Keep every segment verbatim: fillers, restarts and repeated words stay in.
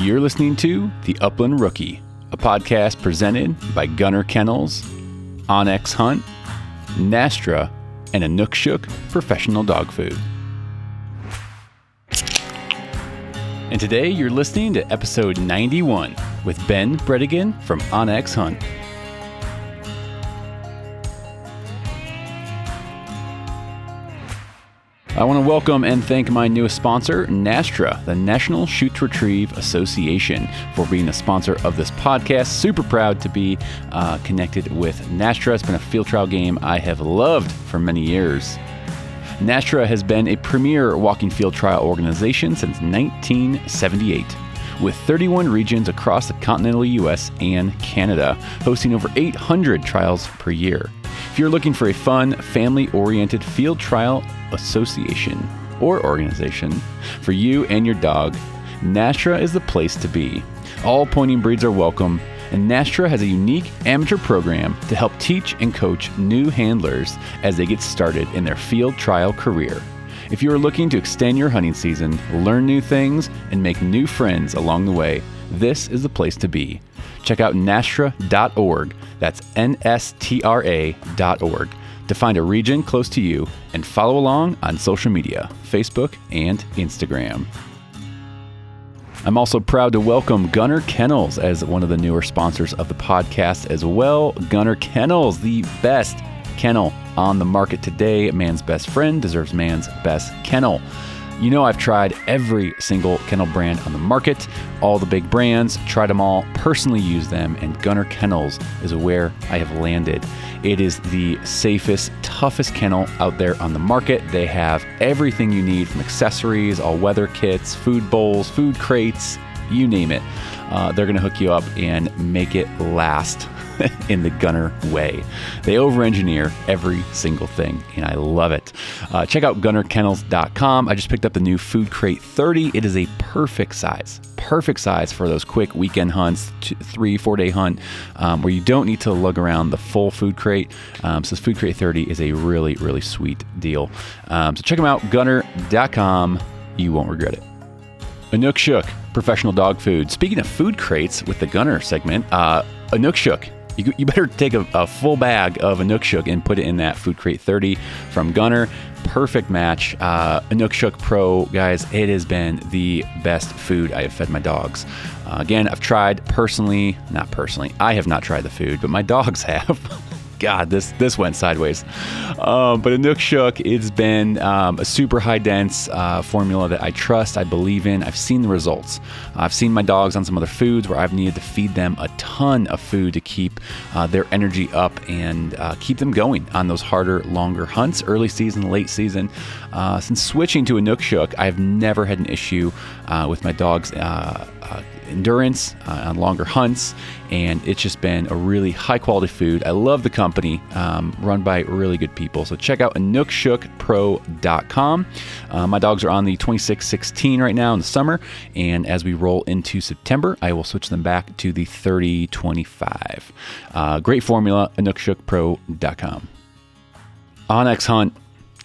You're listening to The Upland Rookie, a podcast presented by Gunner Kennels, OnX Hunt, N S T R A, and Inukshuk Professional Dog Food. And today you're listening to episode ninety-one with Ben Brettingen from OnX Hunt. I want to welcome and thank my newest sponsor, N S T R A, the National Shoot Retrieve Association, for being a sponsor of this podcast. Super proud to be uh, connected with N S T R A. It's been a field trial game I have loved for many years. N S T R A has been a premier walking field trial organization since nineteen seventy-eight, with thirty-one regions across the continental U S and Canada, hosting over eight hundred trials per year. If you're looking for a fun, family-oriented field trial association or organization for you and your dog, N S T R A is the place to be. All pointing breeds are welcome, and N S T R A has a unique amateur program to help teach and coach new handlers as they get started in their field trial career. If you are looking to extend your hunting season, learn new things, and make new friends along the way, this is the place to be. Check out N S T R A dot org, that's N S T R A dot org, to find a region close to you and follow along on social media, Facebook and Instagram. I'm also proud to welcome Gunner Kennels as one of the newer sponsors of the podcast as well. Gunner Kennels, the best kennel on the market today. Man's best friend deserves man's best kennel. You know, I've tried every single kennel brand on the market, all the big brands, tried them all, personally used them, and Gunner Kennels is where I have landed. It is the safest, toughest kennel out there on the market. They have everything you need from accessories, all-weather kits, food bowls, food crates, you name it. Uh, they're going to hook you up and make it last in the Gunner way. They over-engineer every single thing, and I love it. Uh, check out gunner kennels dot com. I just picked up the new Food Crate thirty. It is a perfect size, perfect size for those quick weekend hunts, two, three, four-day hunt, um, where you don't need to lug around the full food crate. Um, so this Food Crate thirty is a really, really sweet deal. Um, so check them out, gunner dot com. You won't regret it. Inukshuk Professional Dog Food. Speaking of food crates with the Gunner segment, uh, Inukshuk. You, you better take a, a full bag of Inukshuk and put it in that Food Crate thirty from Gunner. Perfect match. Uh, Inukshuk Pro, guys, it has been the best food I have fed my dogs. Uh, again, I've tried personally, not personally, I have not tried the food, but my dogs have. God, this this went sideways. Um, but Inukshuk, it's been um, a super high-dense uh, formula that I trust, I believe in. I've seen the results. I've seen my dogs on some other foods where I've needed to feed them a ton of food to keep uh, their energy up and uh, keep them going on those harder, longer hunts, early season, late season. Uh, since switching to Inukshuk, I've never had an issue uh, with my dogs uh, uh, endurance uh, on longer hunts, and it's just been a really high quality food. I love the company, um, run by really good people. So check out inukshuk pro dot com. Uh, my dogs are on the twenty-six sixteen right now in the summer, and as we roll into September, I will switch them back to the thirty twenty-five. Uh, great formula, inukshuk pro dot com. OnX Hunt.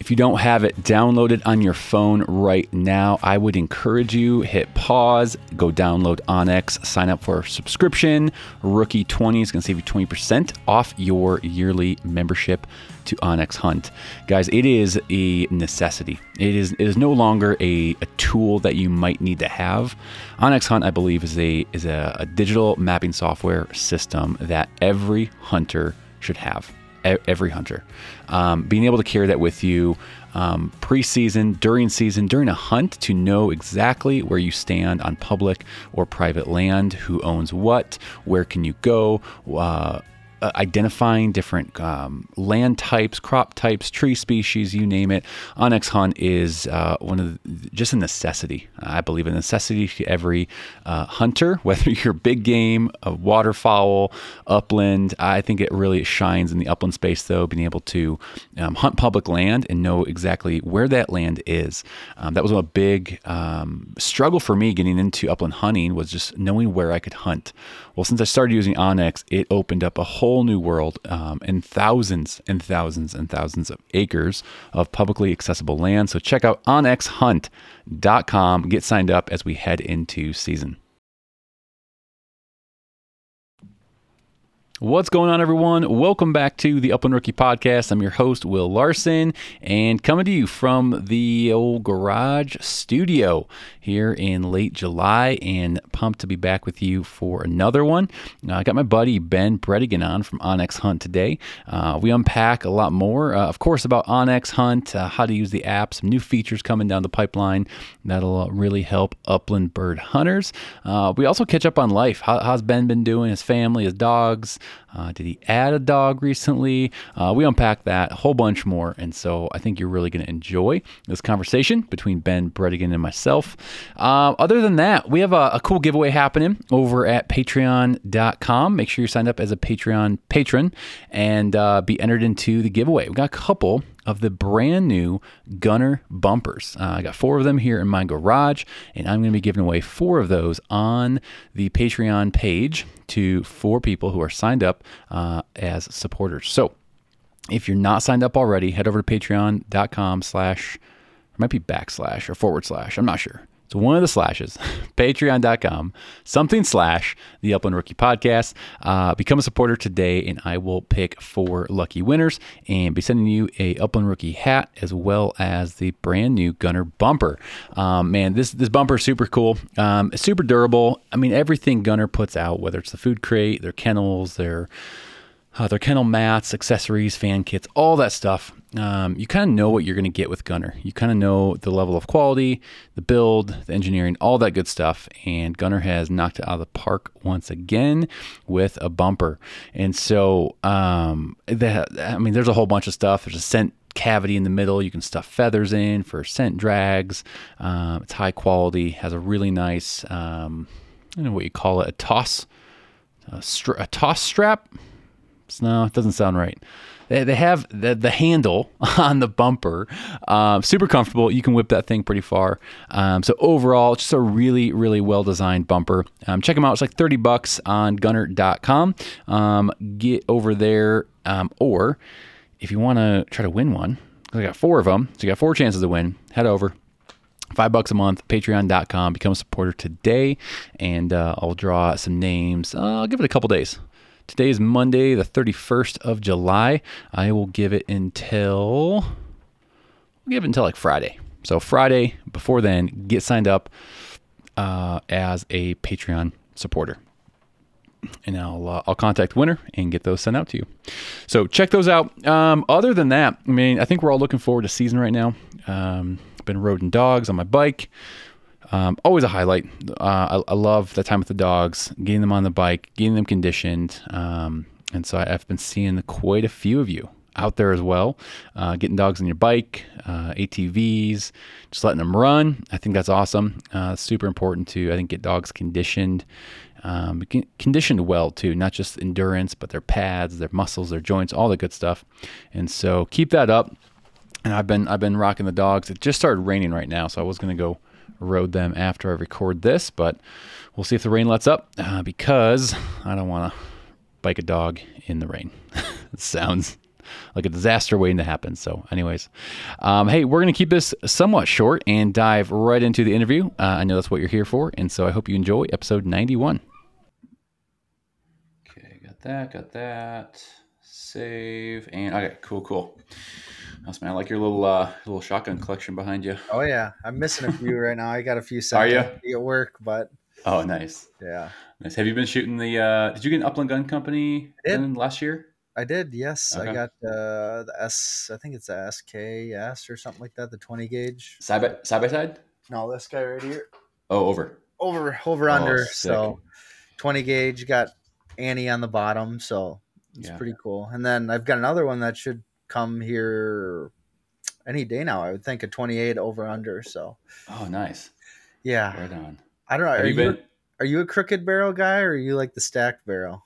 If you don't have it downloaded on your phone right now, I would encourage you, hit pause, go download OnX, sign up for a subscription. Rookie twenty is going to save you twenty percent off your yearly membership to OnX Hunt. Guys, it is a necessity. It is it is no longer a, a tool that you might need to have. OnX Hunt, I believe, is a is a, a digital mapping software system that every hunter should have. Every hunter. Um, being able to carry that with you um, pre-season, during season, during a hunt, to know exactly where you stand on public or private land, who owns what, where can you go, uh, identifying different um, land types, crop types, tree species, you name it. OnX Hunt is uh, one of the, just a necessity. I believe a necessity to every uh, hunter, whether you're big game, a waterfowl, upland. I think it really shines in the upland space, though, being able to um, hunt public land and know exactly where that land is. Um, that was a big um, struggle for me getting into upland hunting, was just knowing where I could hunt. Well, since I started using OnX, it opened up a whole new world um, and thousands and thousands and thousands of acres of publicly accessible land. So check out onx hunt dot com. Get signed up as we head into season. What's going on, everyone? Welcome back to the Upland Rookie Podcast. I'm your host, Will Larson, and coming to you from the old garage studio here in late July, and pumped to be back with you for another one. Uh, I got my buddy Ben Brettingen on from OnX Hunt today. Uh, we unpack a lot more, uh, of course, about OnX Hunt, uh, how to use the app, some new features coming down the pipeline that'll uh, really help upland bird hunters. Uh, we also catch up on life. How, how's Ben been doing? His family, his dogs. Uh, did he add a dog recently? Uh, we unpack that, a whole bunch more. And so I think you're really going to enjoy this conversation between Ben Brettingen and myself. Uh, other than that, we have a, a cool giveaway happening over at patreon dot com. Make sure you're signed up as a Patreon patron and uh, be entered into the giveaway. We've got a couple of the brand new Gunner bumpers. Uh, I got four of them here in my garage, and I'm going to be giving away four of those on the Patreon page to four people who are signed up uh, as supporters. So if you're not signed up already, head over to patreon dot com slash, it might be backslash or forward slash, I'm not sure. So one of the slashes, patreon dot com, something slash the Upland Rookie Podcast. Uh, become a supporter today, and I will pick four lucky winners and be sending you a Upland Rookie hat as well as the brand new Gunner bumper. Um, man, this this bumper is super cool. Um, it's super durable. I mean, everything Gunner puts out, whether it's the food crate, their kennels, their Uh, their kennel mats, accessories, fan kits, all that stuff. Um, you kind of know what you're going to get with Gunner. You kind of know the level of quality, the build, the engineering, all that good stuff. And Gunner has knocked it out of the park once again with a bumper. And so, um, that, I mean, there's a whole bunch of stuff. There's a scent cavity in the middle. You can stuff feathers in for scent drags. Um, it's high quality, has a really nice, um, I don't know what you call it, a toss, a, stra- a toss strap. No, it doesn't sound right. They, they have the, the handle on the bumper. Um, super comfortable. You can whip that thing pretty far. Um, so overall, it's just a really, really well-designed bumper. Um, check them out. It's like thirty bucks on gunner dot com. Um, get over there. Um, or if you want to try to win one, because I got four of them, so you got four chances to win, head over. Five bucks a month, patreon dot com. Become a supporter today, and uh, I'll draw some names. Uh, I'll give it a couple days. Today is Monday, the thirty-first of July. I will give it until, we'll give it until like Friday. So Friday, before then, get signed up uh, as a Patreon supporter. And I'll uh, I'll contact winner and get those sent out to you. So check those out. Um, other than that, I mean, I think we're all looking forward to season right now. Um, been roading dogs on my bike. Um, always a highlight. Uh, I, I love the time with the dogs, getting them on the bike, getting them conditioned. Um, and so I, I've been seeing quite a few of you out there as well, uh, getting dogs on your bike, uh, A T Vs, just letting them run. I think that's awesome. Uh, super important to, I think, get dogs conditioned, um, conditioned well too, not just endurance, but their pads, their muscles, their joints, all the good stuff. And so keep that up. And I've been, I've been rocking the dogs. It just started raining right now, so I was going to go rode them after I record this, but we'll see if the rain lets up uh, because I don't want to bike a dog in the rain. It sounds like a disaster waiting to happen. So anyways, um, hey, we're going to keep this somewhat short and dive right into the interview. Uh, I know that's what you're here for. And so I hope you enjoy episode ninety-one. Okay. Got that, got that. Save. And okay, cool, cool. Nice, man. I like your little uh, little shotgun collection behind you. Oh yeah, I'm missing a few right now. I got a few seconds at work, but oh, nice. Yeah, nice. Have you been shooting the? Uh, did you get an Upland Gun Company in last year? I did. Yes, okay. I got uh, the S. I think it's the S K S or something like that. The twenty gauge. Side by side. By side? No, this guy right here. Oh, over. Over, over, oh, under. Sick. So, twenty gauge. Got Annie on the bottom, so it's yeah. pretty cool. And then I've got another one that should come here any day now, I would think, a twenty-eight over under. So oh, nice. Yeah, right on. I don't know, are you, you been... are you a crooked barrel guy, or are you like the stacked barrel?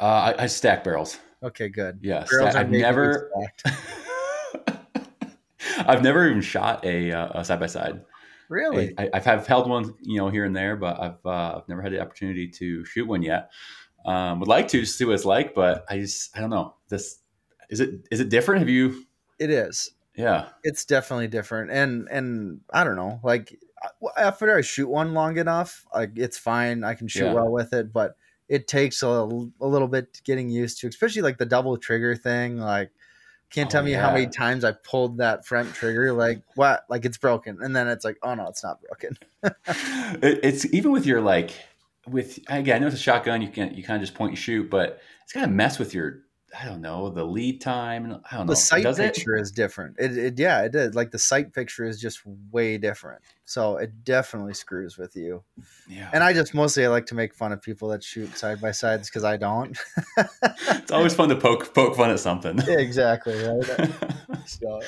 uh I, I stack barrels. Okay, good. Yeah, sta- I've never I've never even shot a uh side by side, really. I, I've, I've held one, you know, here and there, but I've uh, I've never had the opportunity to shoot one yet. Um would like to just see what it's like, but I just I don't know this. Is it, is it different? Have you, it is. Yeah, it's definitely different. And, and I don't know, like after I shoot one long enough, like it's fine. I can shoot yeah. well with it, but it takes a, a little bit getting used to, especially like the double trigger thing. Like, can't tell oh, me yeah. how many times I pulled that front trigger. Like, what? Like, it's broken. And then it's like, oh no, it's not broken. it, it's even with your, like, with, again, I know it's a shotgun. You can, you kind of just point and shoot, but it's kind of mess with your, I don't know, the lead time. I don't know. The sight picture is different. It, it, yeah, it is. Like, the sight picture is just way different. So it definitely screws with you. Yeah. And I just mostly I like to make fun of people that shoot side by sides because I don't. It's always fun to poke poke fun at something. Yeah, exactly. Right? so.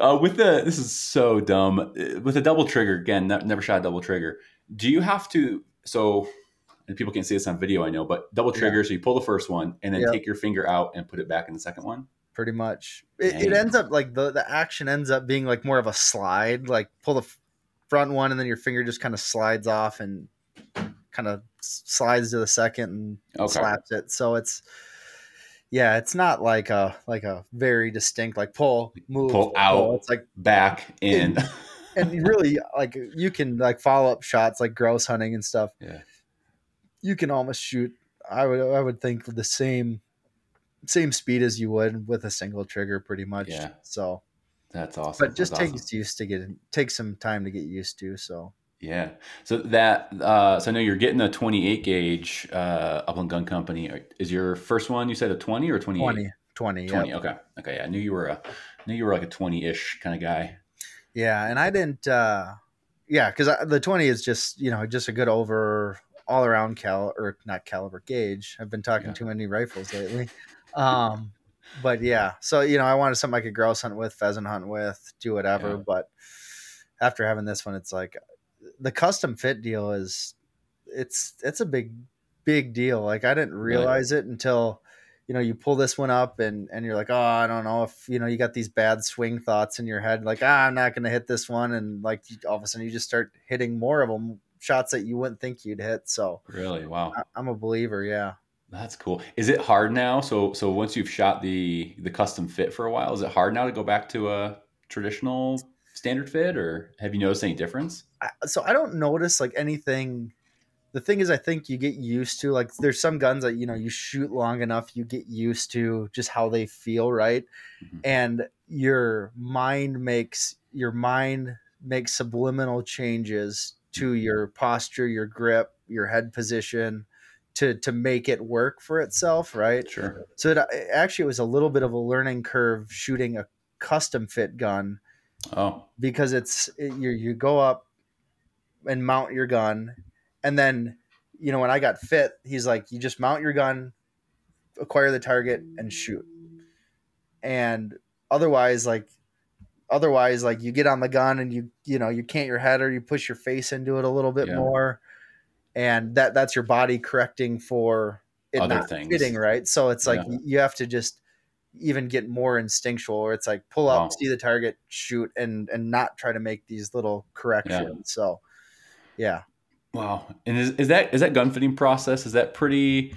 uh, with the this is so dumb. With a double trigger, again, ne- never shot a double trigger. Do you have to? So. And people can't see this on video, I know, but double trigger. Yeah. So you pull the first one and then yep. take your finger out and put it back in the second one. Pretty much. It, it ends up like the, the action ends up being like more of a slide, like pull the f- front one and then your finger just kind of slides off and kind of slides to the second and okay. slaps it. So it's, yeah, it's not like a, like a very distinct, like pull, move, pull out, pull. It's like back in. And, and really like you can like follow up shots like grouse hunting and stuff. Yeah. You can almost shoot, I would I would think, the same same speed as you would with a single trigger pretty much. Yeah. So that's awesome. But just that's takes awesome. used to get take some time to get used to. So yeah. So that uh, so I know you're getting a twenty-eight gauge uh, Upland Gun Company. Is your first one you said a twenty or twenty-eight? twenty. twenty. twenty. Yep. Okay. Okay. Yeah. I knew you were a I knew you were like a twenty-ish kind of guy. Yeah, and I didn't. Uh, yeah, because the twenty is just you know just a good over. all around cal or not caliber gauge. I've been talking yeah. too many rifles lately. Um, but yeah, so, you know, I wanted something I could grouse hunt with, pheasant hunt with, do whatever. Yeah. But after having this one, it's like the custom fit deal is it's, it's a big, big deal. Like I didn't realize really? it until, you know, you pull this one up and, and you're like, oh, I don't know if, you know, you got these bad swing thoughts in your head, like, ah, I'm not going to hit this one. And like, all of a sudden you just start hitting more of them, shots that you wouldn't think you'd hit. So really, wow, I'm a believer. Yeah, that's cool. Is it hard now? So so once you've shot the the custom fit for a while, is it hard now to go back to a traditional standard fit, or have you noticed any difference? I, so I don't notice like anything. The thing is, I think you get used to like there's some guns that you know you shoot long enough, you get used to just how they feel, right? Mm-hmm. And your mind makes your mind makes subliminal changes to your posture, your grip, your head position to, to make it work for itself. Right. Sure. So it, actually it was a little bit of a learning curve shooting a custom fit gun. Oh, because it's, it, you you go up and mount your gun. And then, you know, when I got fit, he's like, you just mount your gun, acquire the target and shoot. And otherwise like, Otherwise, like you get on the gun and you, you know, you can't your head or you push your face into it a little bit yeah. more. And that that's your body correcting for it Other not things. fitting, right? So it's like yeah. you have to just even get more instinctual or it's like pull up, wow. see the target, shoot, and and not try to make these little corrections. Yeah. So, yeah. Wow. And is, is that is that gun fitting process, is that pretty...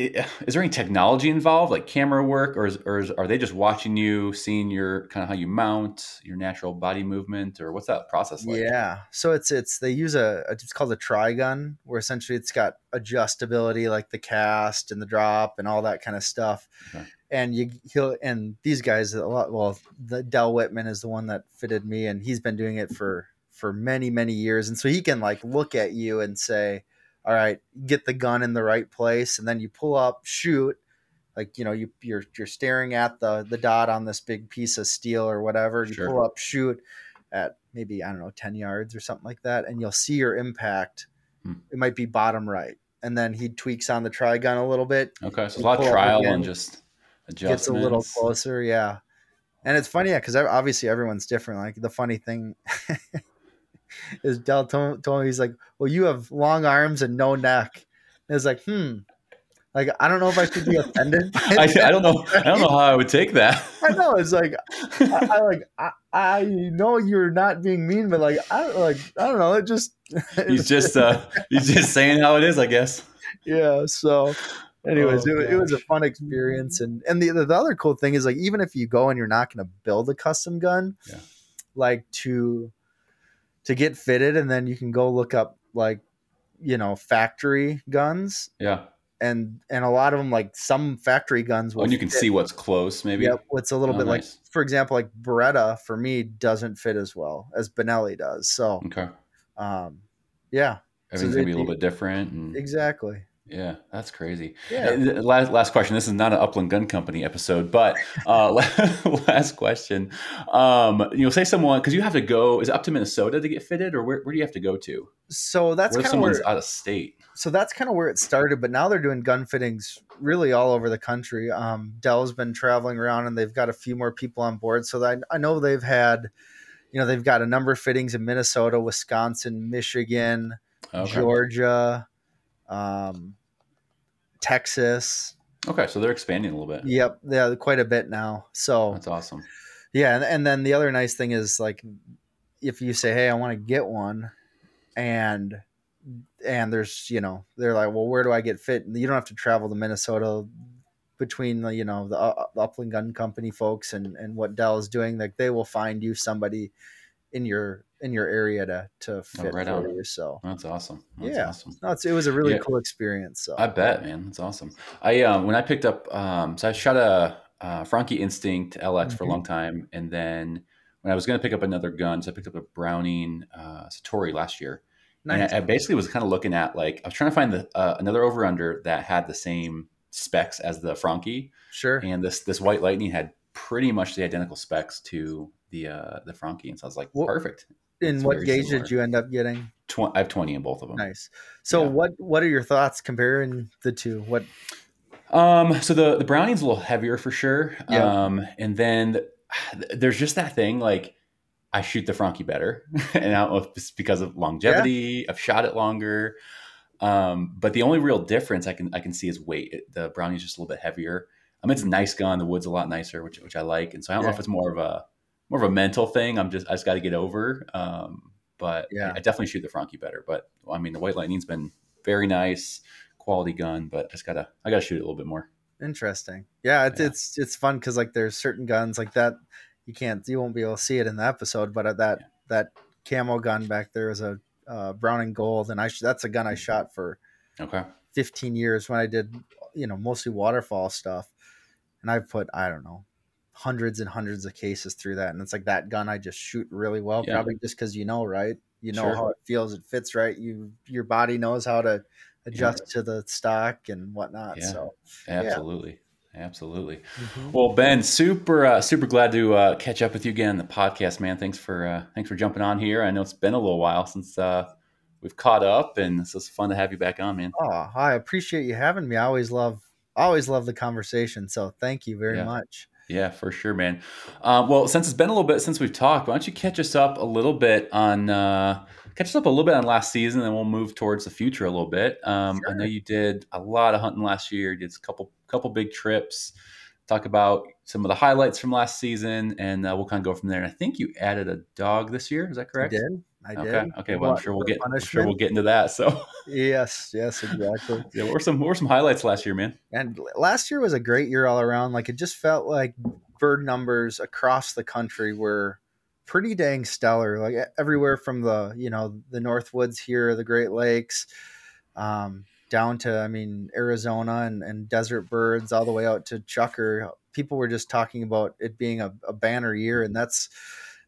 Is there any technology involved, like camera work, or, is, or is, are they just watching you, seeing your kind of how you mount, your natural body movement, or what's that process like? Yeah, so it's it's they use a it's called a tri gun, where essentially it's got adjustability, like the cast and the drop and all that kind of stuff. Okay. And you he'll and these guys a lot. Well, the Dell Whitman is the one that fitted me, and he's been doing it for for many many years, and so he can like look at you and say, all right, get the gun in the right place. And then you pull up, shoot, like, you know, you, you're, you're staring at the, the dot on this big piece of steel or whatever. You sure. pull up, shoot at maybe, I don't know, ten yards or something like that. And you'll see your impact. Hmm. It might be bottom right. And then he tweaks on the tri gun a little bit. Okay. So a lot of trial and just adjustments. Gets a little closer. Yeah. And it's funny. Yeah. Cause obviously everyone's different. Like the funny thing is Dell told, told me, he's like, well, you have long arms and no neck. And it's like, hmm. Like, I don't know if I should be offended. I, I don't know. I don't know how I would take that. I know. It's like, I, I like, I, I know you're not being mean, but like, I like, I don't know. It just, he's just, uh, he's just saying how it is, I guess. Yeah. So anyways, oh, it, it was a fun experience. And, and the, the other cool thing is like, even if you go and you're not going to build a custom gun, yeah. like to, to get fitted, and then you can go look up like you know, factory guns. Yeah. And and a lot of them, like some factory guns will. When you can fit. See what's close, maybe. Yeah, what's a little oh, bit nice. Like, for example, like Beretta for me doesn't fit as well as Benelli does. So okay, um, yeah, everything's so gonna be a little bit different. And exactly. Yeah, that's crazy. Yeah. Last last question. This is not an Upland Gun Company episode, but uh, last question. Um, you know, say someone, because you have to go. Is it up to Minnesota to get fitted, or where, where do you have to go to? So that's kind of someone's where, out of state. So that's kind of where it started, but now they're doing gun fittings really all over the country. Um, Dell's been traveling around, and they've got a few more people on board. So that I know they've had, you know, they've got a number of fittings in Minnesota, Wisconsin, Michigan, okay. Georgia. Um, Texas. Okay, so they're expanding a little bit. Yep, yeah, quite a bit now. So that's awesome. Yeah, and, and then the other nice thing is, like, if you say, "Hey, I want to get one," and and there's, you know, they're like, "Well, where do I get fit?" And you don't have to travel to Minnesota. Between the, you know, the uh, Upland Gun Company folks and and what Dell is doing, like they will find you somebody in your in your area to to fit oh, right for you. So that's awesome. That's yeah. Awesome. No, it's, it was a really yeah. cool experience. So I bet, man, that's awesome. I, um, when I picked up, um, so I shot a, uh, Frankie Instinct L X mm-hmm. for a long time. And then when I was going to pick up another gun, so I picked up a Browning, uh, Satori last year. Nice. And I, I basically was kind of looking at, like, I was trying to find the, uh, another over under that had the same specs as the Frankie. Sure. And this, this White Lightning had pretty much the identical specs to the, uh, the Frankie. And so I was like, well, perfect. In what gauge similar. Did you end up getting? Tw- I have twenty in both of them. Nice. So yeah. what what are your thoughts comparing the two? What? Um. So the, the Browning's a little heavier for sure. Yeah. Um. And then th- there's just that thing, like, I shoot the Frankie better, and I don't know if it's because of longevity. Yeah. I've shot it longer. Um. But the only real difference I can I can see is weight. It, the Browning's just a little bit heavier. I mean, it's a nice gun. The wood's a lot nicer, which which I like. And so I don't yeah. know if it's more of a More of a mental thing. I'm just, I just got to get over. Um, but yeah. I, I definitely shoot the Frankie better. But I mean, the White Lightning's been very nice, quality gun. But just gotta, I gotta shoot it a little bit more. Interesting. Yeah, it's yeah. it's, it's fun because, like, there's certain guns like that you can't, you won't be able to see it in the episode. But that yeah. that camo gun back there is a uh, Browning Gold, and I sh- that's a gun I shot for okay fifteen years when I did, you know, mostly waterfall stuff, and I put I don't know. hundreds and hundreds of cases through that. And it's like that gun, I just shoot really well, yeah. probably just cause you know, right. You know sure. how it feels. It fits right. You, your body knows how to adjust yeah. to the stock and whatnot. Yeah. So absolutely. Yeah. Absolutely. Mm-hmm. Well, Ben, super, uh, super glad to uh, catch up with you again on the podcast, man. Thanks for, uh, thanks for jumping on here. I know it's been a little while since uh, we've caught up, and so it's fun to have you back on, man. Oh, I appreciate you having me. I always love, always love the conversation. So thank you very yeah. much. Yeah, for sure, man. Uh, well, since it's been a little bit since we've talked, why don't you catch us up a little bit on uh, catch us up a little bit on last season, and we'll move towards the future a little bit. Um, sure. I know you did a lot of hunting last year. You did a couple couple big trips. Talk about some of the highlights from last season, and uh, we'll kind of go from there. And I think you added a dog this year. Is that correct? I did. I did. Okay. Okay. Well, I'm sure we'll get. I'm sure we'll get into that. So. Yes. Yes. Exactly. Yeah. What were some What were some highlights last year, man? And last year was a great year all around. Like, it just felt like bird numbers across the country were pretty dang stellar. Like, everywhere from the you know the Northwoods here, the Great Lakes, um, down to I mean Arizona and, and desert birds, all the way out to Chucker. People were just talking about it being a, a banner year, and that's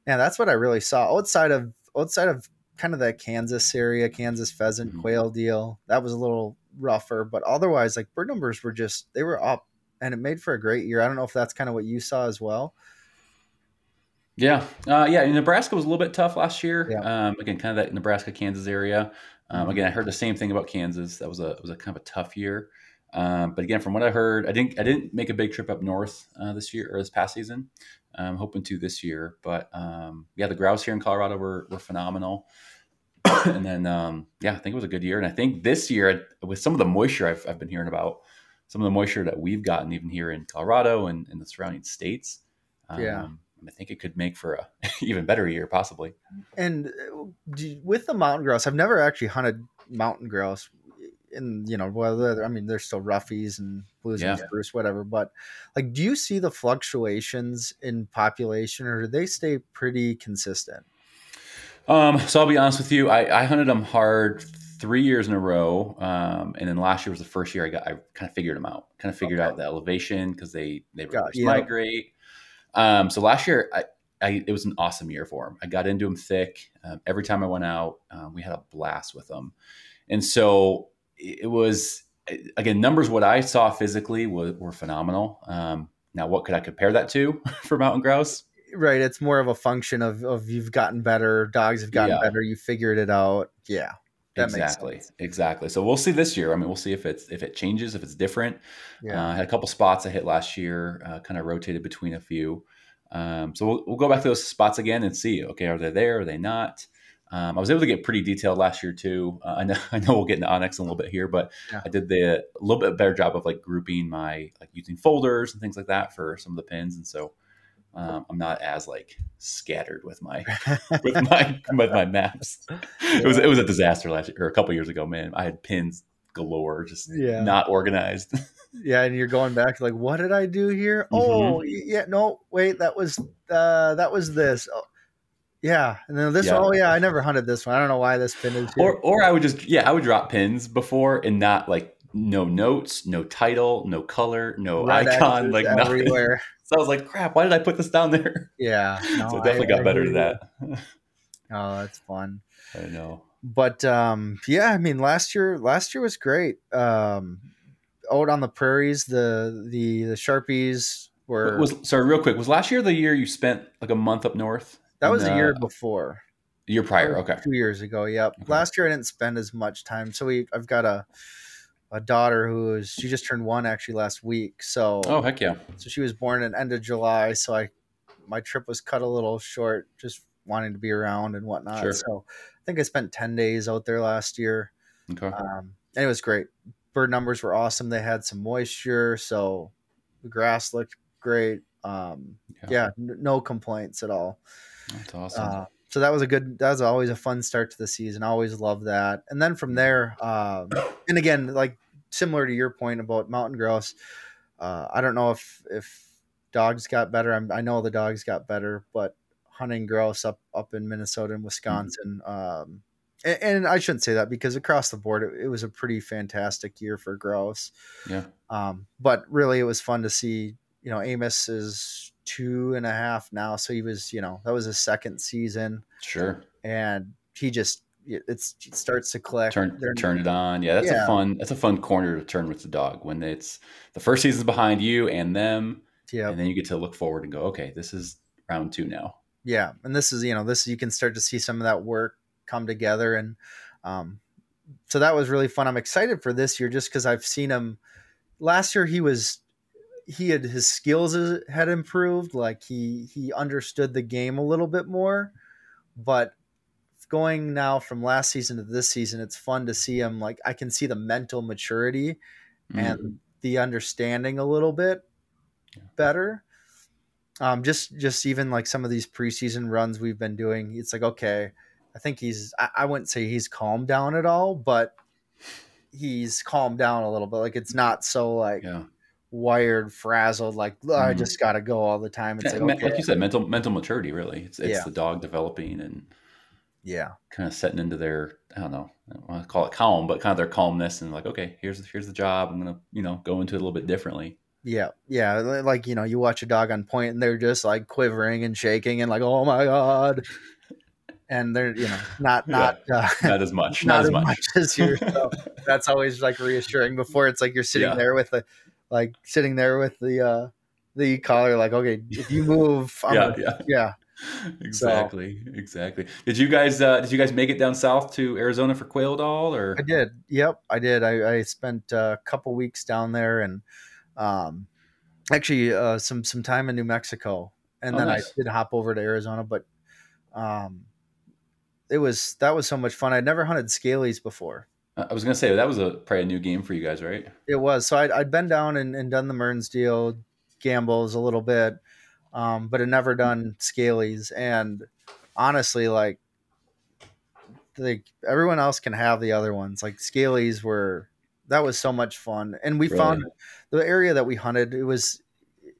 yeah, that's what I really saw outside of. outside of kind of that Kansas area, Kansas pheasant mm-hmm. quail deal. That was a little rougher, but otherwise, like, bird numbers were just, they were up, and it made for a great year. I don't know if that's kind of what you saw as well. Yeah. Uh, yeah. Nebraska was a little bit tough last year. Yeah. Um, again, kind of that Nebraska, Kansas area. Um, again, I heard the same thing about Kansas. That was a, it was a kind of a tough year. Um, but again, from what I heard, I didn't, I didn't make a big trip up north, uh, this year or this past season. I'm hoping to this year, but, um, yeah, the grouse here in Colorado were, were phenomenal. And then, um, yeah, I think it was a good year. And I think this year, with some of the moisture I've, I've been hearing about, some of the moisture that we've gotten even here in Colorado and, and the surrounding states, um, yeah. I think it could make for a even better year possibly. And with the mountain grouse, I've never actually hunted mountain grouse. And, you know, whether, I mean, there's still roughies and blues yeah. and spruce, whatever, but, like, do you see the fluctuations in population, or do they stay pretty consistent? Um, so I'll be honest with you. I, I hunted them hard three years in a row. Um, and then last year was the first year I got, I kind of figured them out, kind of figured okay. out the elevation because they, they reverse yeah. migrate. Um, so last year I, I, it was an awesome year for them. I got into them thick. Um, every time I went out, um, we had a blast with them. And so it was, again, numbers, what I saw physically was, were phenomenal. Um, now what could I compare that to for mountain grouse? Right. It's more of a function of, of you've gotten better. Dogs have gotten yeah. better. You figured it out. Yeah. That exactly. Makes sense. Exactly. So we'll see this year. I mean, we'll see if it's, if it changes, if it's different. Yeah. Uh, I had a couple spots I hit last year, uh, kind of rotated between a few. Um, so we'll, we'll go back to those spots again and see, okay, are they there? Are they not? Um, I was able to get pretty detailed last year too. Uh, I know, I know we'll get into OnX in a little bit here, but yeah. I did the a little bit better job of like grouping my, like using folders and things like that for some of the pins. And so, Um, I'm not as like scattered with my with my with my maps. It was it was a disaster last year, or a couple of years ago. Man, I had pins galore, just yeah. not organized. Yeah, and you're going back like, what did I do here? Mm-hmm. Oh, yeah, no, wait, that was uh, that was this. Oh, yeah, and then this. Yeah. One, oh, yeah, I never hunted this one. I don't know why this pin is here. Or or I would just yeah, I would drop pins before and not like. No notes, no title, no color, no Red icon, like everywhere. Nothing. So I was like, crap, why did I put this down there? Yeah. No, so it definitely I, got I better to that. Oh, that's fun. I know. But um, yeah, I mean, last year, last year was great. Um, out on the prairies, the, the, the Sharpies were. Was, sorry, real quick. Was last year the year you spent like a month up north? That was the, the year before. The year prior. Okay. Two years ago. Yep. Okay. Last year I didn't spend as much time. So we, I've got a, a daughter who is, she just turned one actually last week. So, oh, heck yeah. So she was born at end of July. So I, my trip was cut a little short, just wanting to be around and whatnot. Sure. So I think I spent ten days out there last year. Okay. Um, and it was great. Bird numbers were awesome. They had some moisture. So the grass looked great. Um, yeah, yeah n- no complaints at all. That's awesome. Uh, so that was a good, that was always a fun start to the season. I always love that. And then from there, um, and again, like similar to your point about mountain grouse, uh, I don't know if, if dogs got better. I'm, I know the dogs got better, but hunting grouse up, up in Minnesota and Wisconsin. Mm-hmm. Um, and, and I shouldn't say that because across the board, it, it was a pretty fantastic year for grouse. Yeah. Um, but really it was fun to see, you know, Amos is two and a half now. So he was, you know, that was his second season. Sure. And he just, it's, it starts to click. Turn, turn it on. Yeah. That's yeah. a fun, that's a fun corner to turn with the dog when it's the first season's behind you and them. Yeah. And then you get to look forward and go, okay, this is round two now. Yeah. And this is, you know, this, you can start to see some of that work come together. And, um, so that was really fun. I'm excited for this year just cause I've seen him last year. He was, he had, his skills had improved. Like he, he understood the game a little bit more, but going now from last season to this season, it's fun to see him. Like I can see the mental maturity mm-hmm. and the understanding a little bit yeah. better. Um, just, just even like some of these preseason runs we've been doing, it's like, okay, I think he's, I, I wouldn't say he's calmed down at all, but he's calmed down a little bit. Like it's not so like, yeah. wired, frazzled, like oh, I just got to go all the time. It's yeah, like, okay. like you said, mental mental maturity. Really, it's it's yeah. the dog developing and yeah, kind of setting into their I don't know, I don't want to call it calm, but kind of their calmness and like okay, here's here's the job. I'm gonna you know go into it a little bit differently. Yeah, yeah, like you know, you watch a dog on point and they're just like quivering and shaking and like oh my god, and they're you know not not yeah. uh, not as much, not, not as, as much. much as you. So that's always like reassuring. Before it's like you're sitting yeah. there with a like sitting there with the, uh, the collar, like, okay, if you move, I'm yeah, gonna, yeah, yeah, exactly. So, exactly. Did you guys, uh, did you guys make it down south to Arizona for quail at all? Or I did. Yep. I did. I, I spent a couple weeks down there and, um, actually, uh, some, some time in New Mexico and oh, then nice. I did hop over to Arizona, but, um, it was, that was so much fun. I'd never hunted scalies before. I was going to say that was a probably a new game for you guys, right? It was. So I'd, I'd been down and, and done the Merns deal, gambles a little bit, um, but I'd never done scalies. And honestly, like, like everyone else can have the other ones. Like scalies were, that was so much fun. And we Brilliant. Found the area that we hunted, it was,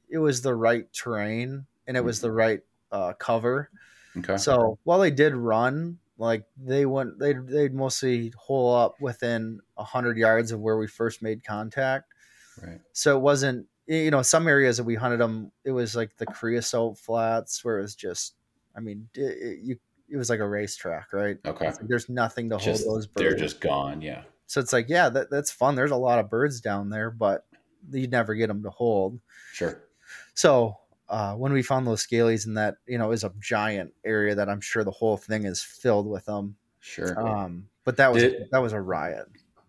it was the right terrain and it was the right uh, cover. Okay. So while they did run, Like they went, they they'd mostly hole up within a hundred yards of where we first made contact. Right. So it wasn't, you know, some areas that we hunted them, it was like the creosote flats where it was just, I mean, it, it, you, it was like a racetrack, right? Okay. Like there's nothing to just, hold those birds. They're just gone. Yeah. So it's like, yeah, that, that's fun. There's a lot of birds down there, but you'd never get them to hold. Sure. So uh, when we found those scalies in that, you know, is a giant area that I'm sure the whole thing is filled with them. Sure. Um, but that was, did, that was a riot.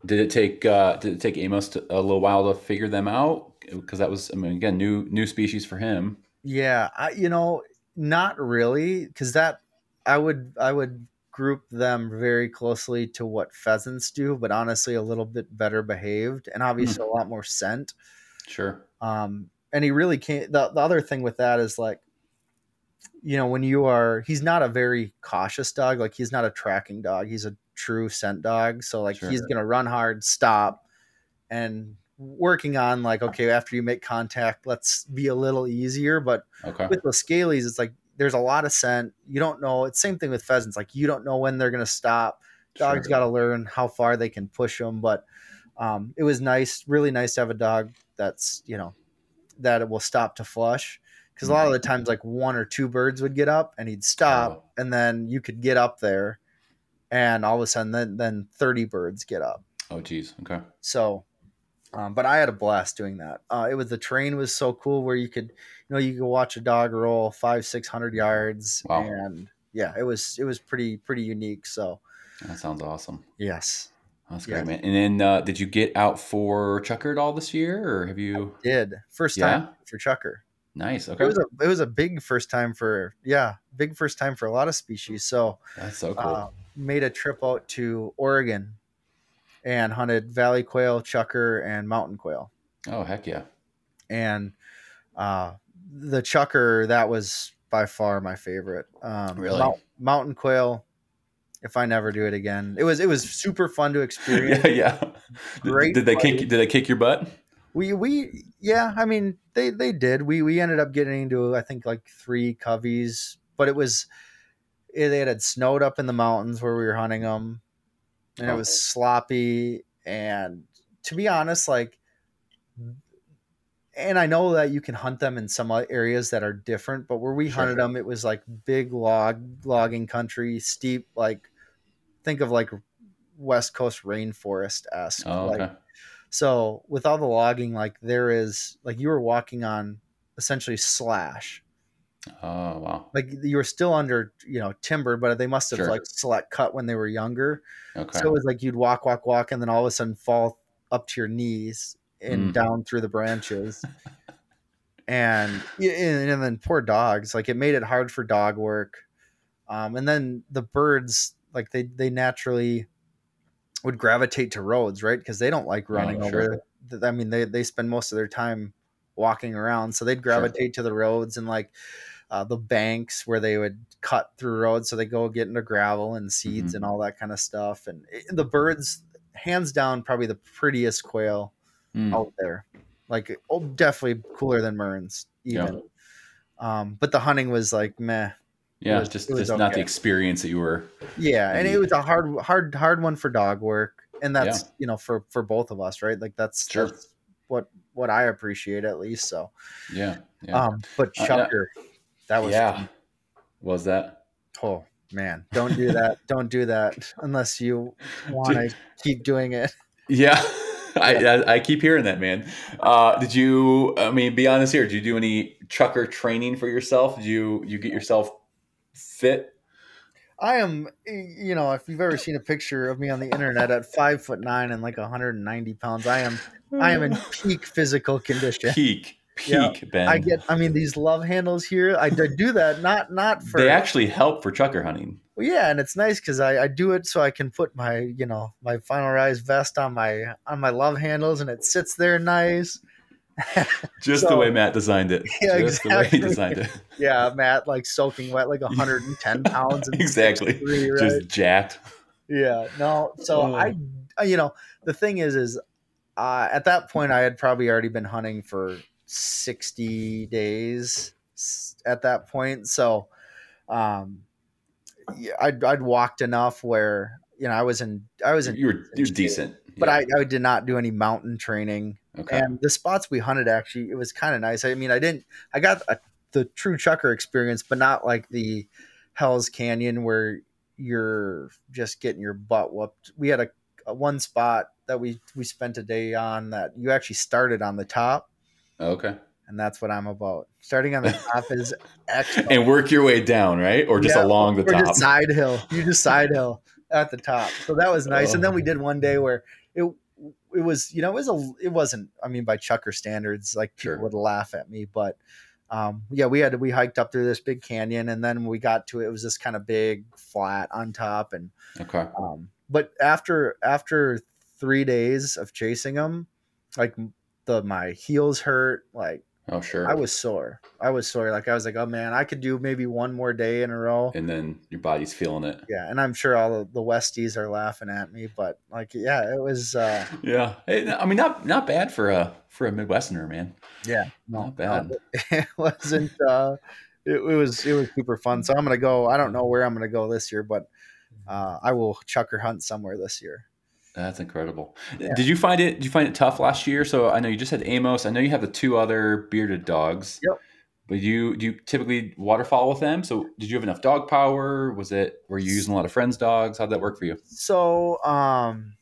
Did it take, uh, did it take Amos to, a little while to figure them out? Cause that was, I mean, again, new, new species for him. Yeah. I, you know, not really. Cause that, I would, I would group them very closely to what pheasants do, but honestly a little bit better behaved and obviously mm. a lot more scent. Sure. Um, and he really can't, the, the other thing with that is like, you know, when you are, he's not a very cautious dog. Like he's not a tracking dog. He's a true scent dog. So like, sure. he's going to run hard, stop, and working on like, okay, after you make contact, let's be a little easier. But okay. with the scalies, it's like, there's a lot of scent. You don't know. It's same thing with pheasants. Like you don't know when they're going to stop. Dogs sure. got to learn how far they can push them. But um, it was nice, really nice to have a dog that's, you know, that it will stop to flush. Cause a lot of the times like one or two birds would get up and he'd stop oh. and then you could get up there and all of a sudden then, then thirty birds get up. Oh geez. Okay. So, um, but I had a blast doing that. Uh, it was, the terrain was so cool where you could, you know, you could watch a dog roll five, six hundred yards. Wow. And yeah, it was, it was pretty, pretty unique. So that sounds awesome. Yes. That's great, yeah. man. And then, uh, did you get out for Chucker at all this year, or have you? I did first yeah. time for Chucker. Nice. Okay. It was a, it was a big first time for, yeah, big first time for a lot of species. So that's so cool. Uh, made a trip out to Oregon and hunted valley quail, Chucker, and mountain quail. Oh heck yeah! And uh, the Chucker, that was by far my favorite. Um, really, mount, mountain quail. If I never do it again, it was it was super fun to experience. yeah, yeah. Great. Did, did they kick? Did they kick your butt? We we yeah. I mean, they they did. We we ended up getting into I think like three coveys, but it was it had snowed up in the mountains where we were hunting them, and oh. it was sloppy. And to be honest, like, and I know that you can hunt them in some areas that are different, but where we sure. hunted them, it was like big log logging country, steep like. Think of like West Coast rainforest-esque. Oh, okay. Like, so with all the logging, like there is like you were walking on essentially slash. Oh, wow. Like you were still under, you know, timber, but they must have sure. like select cut when they were younger. Okay. So it was like you'd walk, walk, walk, and then all of a sudden fall up to your knees and mm. down through the branches. and, and and then poor dogs, like it made it hard for dog work. Um, and then the birds, like they, they naturally would gravitate to roads, right? Because they don't like running oh, sure. over. I mean, they, they spend most of their time walking around. So they'd gravitate sure. to the roads and like uh, the banks where they would cut through roads. So they go get into gravel and seeds mm-hmm. and all that kind of stuff. And it, the birds, hands down, probably the prettiest quail mm. out there. Like oh, definitely cooler than Merns even. Yeah. Um, but the hunting was like, meh. Yeah, it was, just, it just okay. not the experience that you were. Yeah, and it was a hard, hard, hard one for dog work, and that's yeah. you know for, for both of us, right? Like that's, sure. that's what what I appreciate at least. So yeah, yeah. Um, but Chucker, uh, yeah. that was yeah. Fun. Was that? Oh man, don't do that! Don't do that unless you want to keep doing it. Yeah. I, I I keep hearing that, man. Uh, did you? I mean, be honest here. Did you do any Chucker training for yourself? Did you you get yourself fit? I am, you know, if you've ever seen a picture of me on the internet at five foot nine and like one hundred ninety pounds, I am, I am in peak physical condition. Peak, peak, yeah. Ben. I get, I mean, these love handles here, I do that, not, not for. They actually help for Chucker hunting. Well, yeah, and it's nice because I, I do it so I can put my, you know, my Final Rise vest on my, on my love handles, and it sits there nice. Just so, the way Matt designed it. Yeah, Just exactly. the way he designed it. Yeah, Matt like soaking wet, like one hundred ten pounds. exactly. Three, right? Just jacked. Yeah. No. So oh. I, you know, the thing is, is uh, at that point I had probably already been hunting for sixty days at that point. So, um, I'd, I'd walked enough where, you know, I was in, I was in, you were, you're decent, but yeah. I, I did not do any mountain training. Okay. And the spots we hunted, actually, it was kind of nice. I mean, I didn't, I got a, the true chucker experience, but not like the Hell's Canyon where you're just getting your butt whooped. We had a, a one spot that we, we spent a day on that you actually started on the top. Okay. And that's what I'm about. Starting on the top is excellent. And work your way down, right? Or just yeah, along the or top. Just side hill. You just side hill at the top. So that was nice. Oh. And then we did one day where it it was, you know, it was a it wasn't, I mean, by chucker standards, like people sure. would laugh at me, but um, yeah, we had we hiked up through this big canyon, and then we got to it, it was this kind of big flat on top, and okay. Um, but after after three days of chasing them, like the my heels hurt, like. Oh, sure. I was sore. I was sore. Like I was like, oh man, I could do maybe one more day in a row. And then your body's feeling it. Yeah. And I'm sure all the Westies are laughing at me, but like, yeah, it was, uh, yeah. I mean, not, not bad for a, for a Midwesterner, man. Yeah. No, not bad. It wasn't, uh, it, it was, it was super fun. So I'm going to go, I don't know where I'm going to go this year, but, uh, I will chucker hunt somewhere this year. That's incredible. Yeah. Did you find it? Did you find it tough last year? So I know you just had Amos. I know you have the two other bearded dogs. Yep. But you do you typically waterfall with them? So did you have enough dog power? Was it? Were you using a lot of friends' dogs? How'd that work for you? So, um,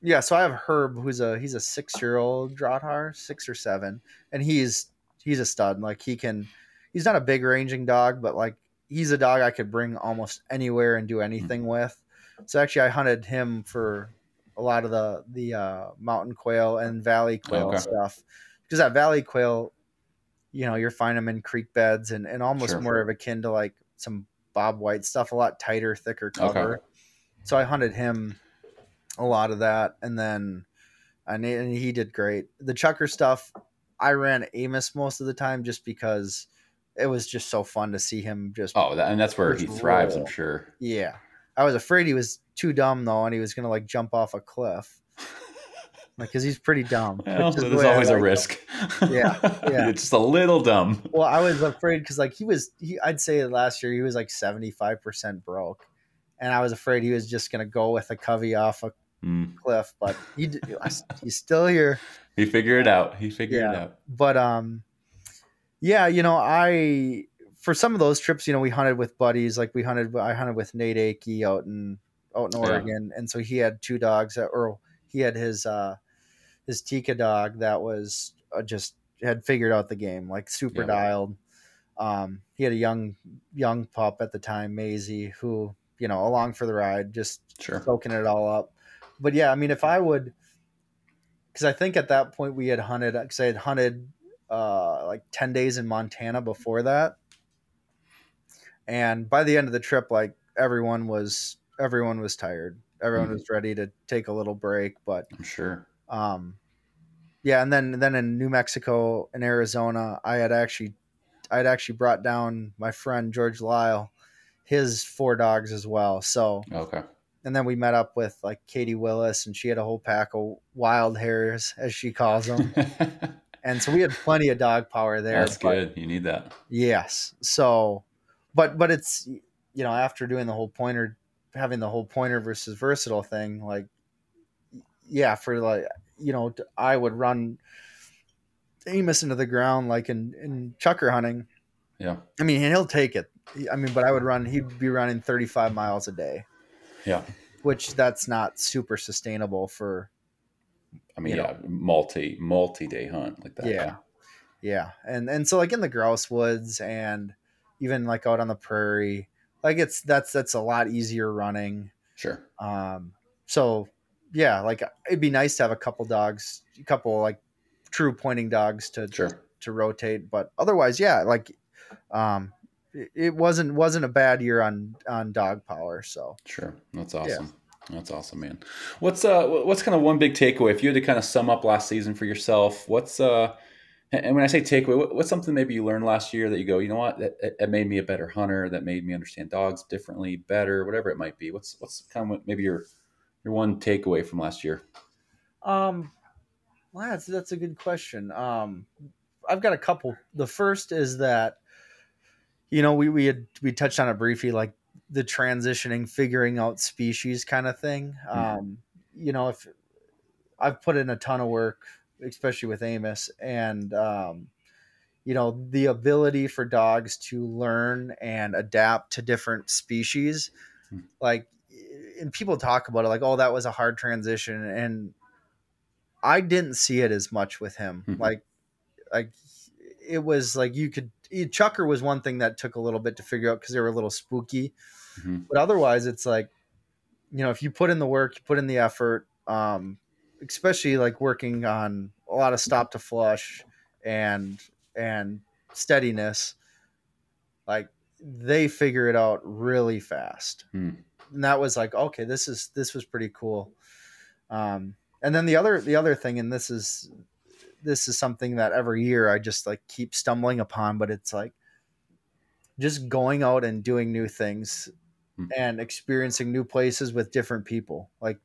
yeah. So I have Herb, who's a he's a six year old Draughtar, six or seven, and he's he's a stud. Like he can, he's not a big ranging dog, but like he's a dog I could bring almost anywhere and do anything mm-hmm. with. So actually, I hunted him for a lot of the the uh, mountain quail and valley quail okay. stuff, because that valley quail, you know, you're finding them in creek beds and, and almost sure, more sure. of akin to like some Bob White stuff, a lot tighter, thicker cover. Okay. So I hunted him a lot of that, and then I and he did great. The chucker stuff, I ran Amos most of the time just because it was just so fun to see him just. Oh, and that's where he thrives, roll. I'm sure. Yeah. I was afraid he was too dumb though, and he was gonna like jump off a cliff, like because he's pretty dumb. Well, there's the always I, like, a risk. Yeah, yeah, it's just a little dumb. Well, I was afraid because like he was, he, I'd say last year he was like seventy-five percent broke, and I was afraid he was just gonna go with a covey off a mm. cliff. But he, he's still here. He figured it out. He figured yeah. it out. But um, yeah, you know I. For some of those trips, you know, we hunted with buddies. Like we hunted, I hunted with Nate Akey out in out in Oregon, yeah. and so he had two dogs, that, or he had his uh, his Tika dog that was uh, just had figured out the game, like super yeah. dialed. Um, he had a young young pup at the time, Maisie, who you know along for the ride, just sure. soaking it all up. But yeah, I mean, if I would, because I think at that point we had hunted, because I had hunted uh, like ten days in Montana before that. And by the end of the trip, like everyone was, everyone was tired. Everyone mm-hmm. was ready to take a little break, but I'm sure. Um, yeah. And then, then in New Mexico and Arizona, I had actually, I had actually brought down my friend, George Lyle, his four dogs as well. So, okay. And then we met up with like Katie Willis, and she had a whole pack of wild hares, as she calls them. And so we had plenty of dog power there. That's but, good. You need that. Yes. So, But but it's, you know, after doing the whole pointer, having the whole pointer versus versatile thing, like, yeah, for like, you know, I would run Amos into the ground like in, in chucker hunting. Yeah. I mean, he'll take it. I mean, but I would run, he'd be running thirty-five miles a day. Yeah. Which that's not super sustainable for. I mean, yeah, know. multi, multi-day hunt like that. Yeah. Yeah. And, and so like in the grouse woods and. Even like out on the prairie, like it's, that's, that's a lot easier running. Sure. Um, so yeah, like it'd be nice to have a couple dogs, a couple like true pointing dogs to, sure. to, to rotate, but otherwise, yeah, like, um, it, it wasn't, wasn't a bad year on, on dog power. So sure. That's awesome. Yeah. That's awesome, man. What's, uh, what's kind of one big takeaway if you had to kind of sum up last season for yourself, what's, uh, and when I say takeaway, what's something maybe you learned last year that you go, you know what, that, that made me a better hunter, that made me understand dogs differently, better, whatever it might be. What's what's kind of maybe your your one takeaway from last year? Um, well, that's that's a good question. Um, I've got a couple. The first is that, you know, we we had we touched on it briefly, like the transitioning, figuring out species kind of thing. Mm-hmm. Um, you know, if I've put in a ton of work, especially with Amos, and, um, you know, the ability for dogs to learn and adapt to different species, mm-hmm. like, and people talk about it like, oh, that was a hard transition. And I didn't see it as much with him. Mm-hmm. Like, like it was like, you could, Chucker was one thing that took a little bit to figure out because they were a little spooky, mm-hmm. but otherwise it's like, you know, if you put in the work, you put in the effort, um, especially like working on a lot of stop to flush and, and steadiness, like they figure it out really fast. Mm. And that was like, okay, this is, this was pretty cool. Um, and then the other, the other thing, and this is, this is something that every year I just like keep stumbling upon, but it's like just going out and doing new things mm. and experiencing new places with different people. Like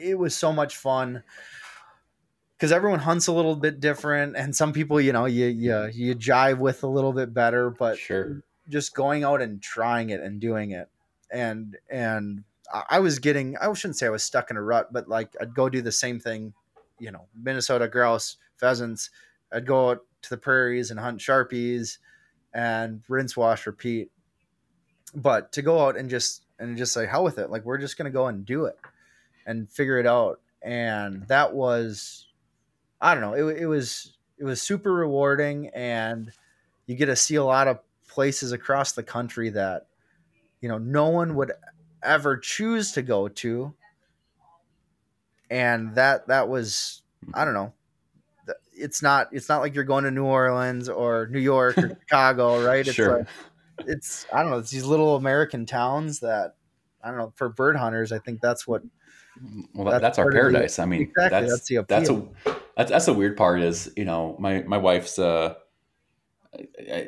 it was so much fun because everyone hunts a little bit different. And some people, you know, you, you, you jive with a little bit better, but sure. just going out and trying it and doing it. And, and I was getting, I shouldn't say I was stuck in a rut, but like I'd go do the same thing, you know, Minnesota grouse, pheasants. I'd go out to the prairies and hunt Sharpies and rinse, wash, repeat. But to go out and just, and just say, hell with it. Like, we're just going to go and do it and figure it out. And that was, I don't know. It, it was, it was super rewarding, and you get to see a lot of places across the country that, you know, no one would ever choose to go to. And that, that was, I don't know. It's not, it's not like you're going to New Orleans or New York or Chicago, right? It's sure. like, it's, I don't know. It's these little American towns that, I don't know, for bird hunters, I think that's what, well, that's, that's our paradise. The, I mean, exactly, that's, that's, the that's a, that's, that's the weird part is, you know, my, my wife's uh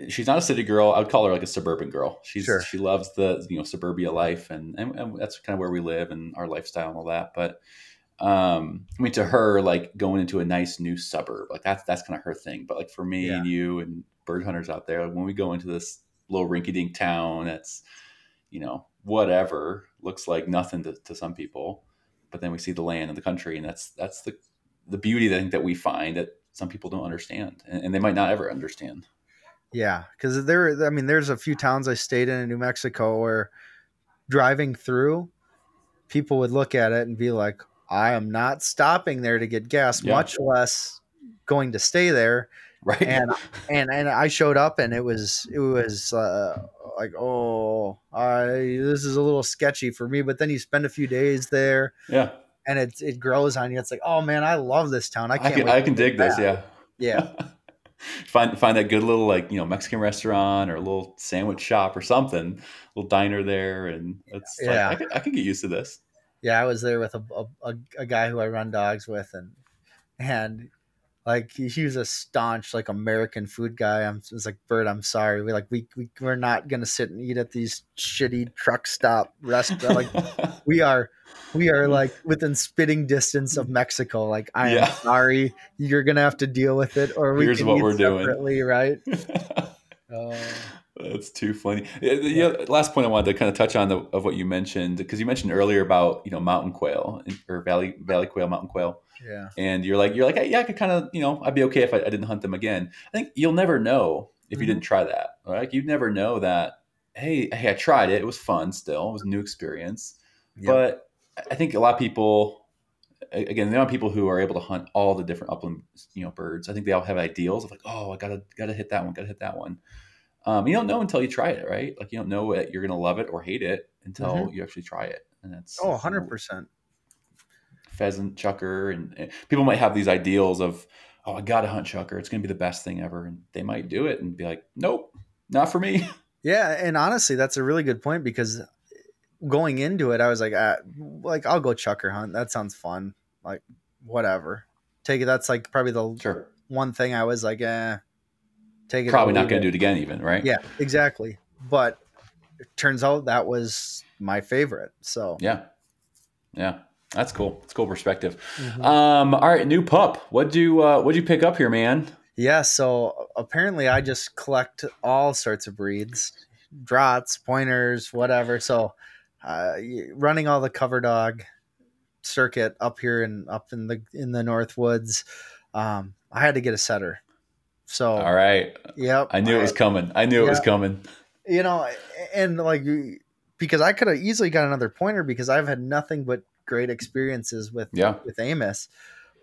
she's not a city girl. I would call her like a suburban girl. She's, sure. she loves the, you know, suburbia life, and, and, and that's kind of where we live and our lifestyle and all that. But, um, I mean, to her, like going into a nice new suburb, like that's, that's kind of her thing. But like for me yeah. and you and bird hunters out there, like when we go into this little rinky dink town, that's, you know, whatever looks like nothing to, to some people, but then we see the land and the country, and that's, that's the, the beauty that I think that we find that some people don't understand, and, and they might not ever understand. Yeah. Cause there, I mean, there's a few towns I stayed in in New Mexico where driving through, people would look at it and be like, I am not stopping there to get gas, yeah. much less going to stay there. Right. And, and, and I showed up, and it was, it was uh, like, oh, I, this is a little sketchy for me, but then you spend a few days there yeah, and it, it grows on you. It's like, oh man, I love this town. I can't, I can, wait I can dig this. Yeah. Yeah. Find find that good little, like, you know, Mexican restaurant or a little sandwich shop or something, a little diner there, and it's yeah. like I could, I could get used to this. Yeah, I was there with a, a a guy who I run dogs with, and and like he, he was a staunch like American food guy. I'm was like, Bert, I'm sorry, we like we, we we're not gonna sit and eat at these shitty truck stop restaurants. Like we are. We are like within spitting distance of Mexico. Like, I am yeah. sorry, you're going to have to deal with it, or we Here's can what eat we're separately, doing. Right? uh, That's too funny. Yeah, yeah. The last point I wanted to kind of touch on the, of what you mentioned, because you mentioned earlier about, you know, mountain quail or valley, valley quail, mountain quail. Yeah. And you're like, you're like, yeah, I could kind of, you know, I'd be okay if I, I didn't hunt them again. I think you'll never know if mm-hmm. you didn't try that. Right? You'd never know that. Hey, Hey, I tried it. It was fun still. It was a new experience, yeah. but I think a lot of people, again, there are people who are able to hunt all the different upland, you know, birds. I think they all have ideals of like, oh, I gotta gotta hit that one, gotta hit that one. Um, you don't know until you try it, right? Like you don't know that you're gonna love it or hate it until mm-hmm. you actually try it, and that's oh, one hundred percent. Pheasant, chucker, and, and people might have these ideals of, oh, I gotta hunt chucker, it's gonna be the best thing ever, and they might do it and be like, nope, not for me. Yeah, and honestly, that's a really good point because. Going into it, I was like, ah, like I'll go chucker hunt. That sounds fun. Like, whatever. Take it. That's like probably the sure. one thing I was like, eh. Take it. Probably not going to do it again, even, right? Yeah, exactly. But it turns out that was my favorite. So yeah, yeah, that's cool. It's cool perspective. Mm-hmm. Um, all right, new pup. What do uh, what do you pick up here, man? Yeah. So apparently, I just collect all sorts of breeds. drots, pointers, whatever. So uh, running all the cover dog circuit up here and up in the in the North Woods, um, I had to get a setter. So all right, yep, I knew I, it was coming. I knew yeah, it was coming. You know, and like because I could have easily got another pointer because I've had nothing but great experiences with yeah. with Amos,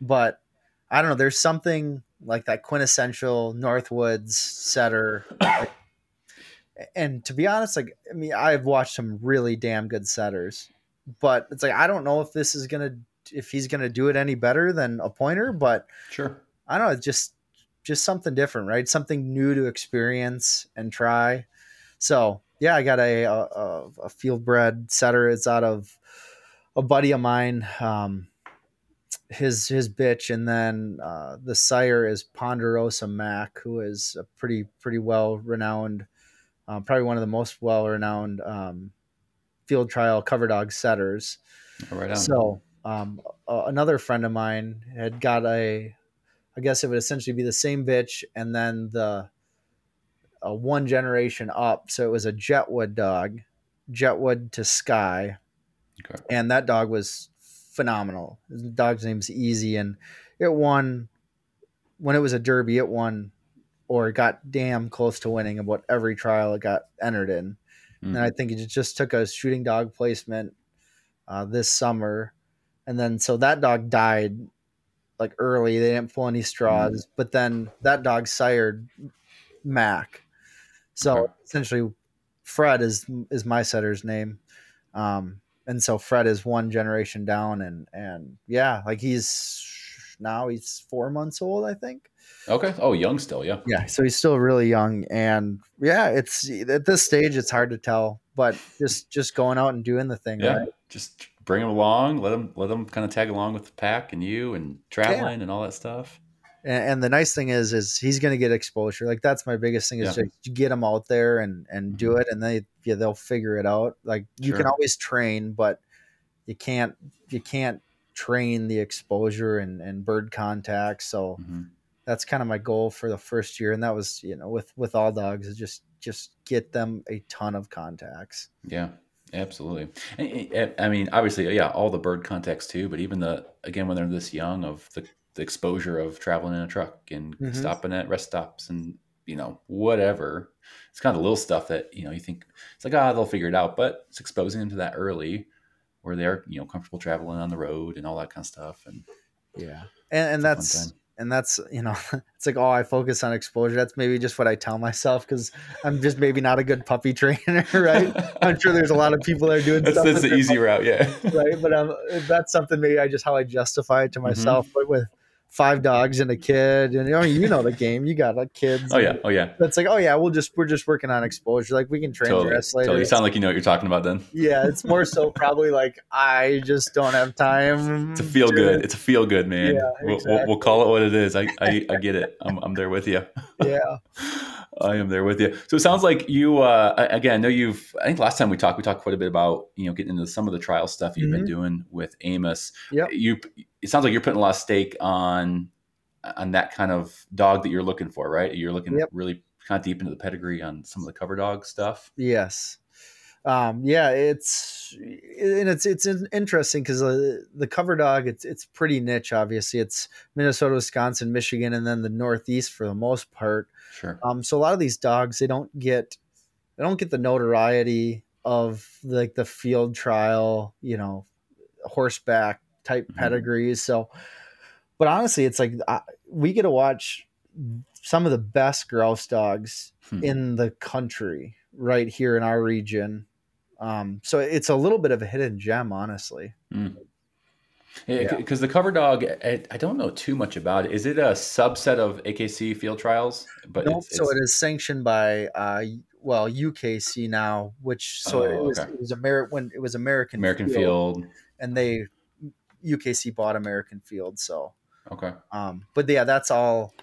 but I don't know. There's something like that quintessential Northwoods setter. Like, and to be honest, like, I mean, I've watched some really damn good setters, but it's like, I don't know if this is going to, if he's going to do it any better than a pointer, but sure. I don't know. Just, just something different, right? Something new to experience and try. So yeah, I got a, a, a field bred setter. It's out of a buddy of mine. Um, his his bitch, and then uh the sire is Ponderosa Mac, who is a pretty pretty well renowned, uh, probably one of the most well renowned um field trial cover dog setters. Right on. So um uh, another friend of mine had got a, I guess it would essentially be the same bitch, and then the uh, one generation up, so it was a Jetwood dog, Jetwood to Sky. Okay. And that dog was phenomenal. The dog's name's Easy, and it won when it was a Derby. It won, or got damn close to winning about every trial it got entered in. Mm. And I think it just took a shooting dog placement uh, this summer, and then so that dog died like early. They didn't pull any straws, mm. but then that dog sired Mac. So okay. essentially, Fred is is my setter's name. Um, And so Fred is one generation down, and, and yeah, like he's now he's four months old, I think. Okay. Oh, young still. Yeah. Yeah. So he's still really young, and yeah, it's at this stage, it's hard to tell, but just, just going out and doing the thing. Yeah. Right? Just bring him along, let him, let him kind of tag along with the pack and you and traveling yeah. and all that stuff. And, and the nice thing is, is he's going to get exposure. Like that's my biggest thing is yeah. to get them out there and, and do it. And they, yeah, they'll figure it out. Like you sure. can always train, but you can't, you can't train the exposure and, and bird contact. So mm-hmm. that's kind of my goal for the first year. And that was, you know, with, with all dogs is just, just get them a ton of contacts. Yeah, absolutely. I, I mean, obviously, yeah, all the bird contacts too, but even the, again, when they're this young of the, the exposure of traveling in a truck and mm-hmm. stopping at rest stops and, you know, whatever. It's kind of the little stuff that, you know, you think it's like, ah, oh, they'll figure it out, but it's exposing them to that early where they're, you know, comfortable traveling on the road and all that kind of stuff. And yeah. And, and that's, and that's, you know, it's like, oh, I focus on exposure. That's maybe just what I tell myself. Cause I'm just maybe not a good puppy trainer. Right. I'm sure there's a lot of people that are doing that's, stuff. That's the easy puppy route. Yeah. Right. But um, that's something maybe I just, how I justify it to myself, mm-hmm. but with five dogs and a kid, and you know, you know the game. You got like kids. Oh yeah, oh yeah. It's like, oh yeah, we'll just we're just working on exposure. Like we can train totally. dress later. Totally. You sound like you know what you're talking about then. Yeah, it's more so probably like I just don't have time. It's a feel good. It. It's a feel good, man. Yeah, we'll, exactly. we'll call it what it is. I I, I get it. I'm I'm there with you. Yeah, I am there with you. So it sounds like you uh, again. I know you've. I think last time we talked, we talked quite a bit about you know getting into some of the trial stuff you've mm-hmm. been doing with Amos. Yeah, you. It sounds like you're putting a lot of stake on on that kind of dog that you're looking for, right? You're looking yep. really kind of deep into the pedigree on some of the cover dog stuff. Yes. Um, yeah, it's and it's it's interesting because the, the cover dog, it's it's pretty niche, obviously. It's Minnesota, Wisconsin, Michigan, and then the Northeast for the most part. Sure. Um, so a lot of these dogs, they don't get they don't get the notoriety of like the field trial, you know, horseback type mm-hmm. pedigrees. So, but honestly, it's like I, we get to watch some of the best grouse dogs hmm. in the country right here in our region. Um, so it's a little bit of a hidden gem, honestly. Mm. Yeah, because yeah. the cover dog, I, I don't know too much about it. Is it a subset of A K C field trials? But nope, it's, so it's... it is sanctioned by, uh, well, U K C now, which so oh, it was okay. it was Amer- when it was American American Field, Field. And they. U K C bought American Field, so okay. Um, but yeah, that's all,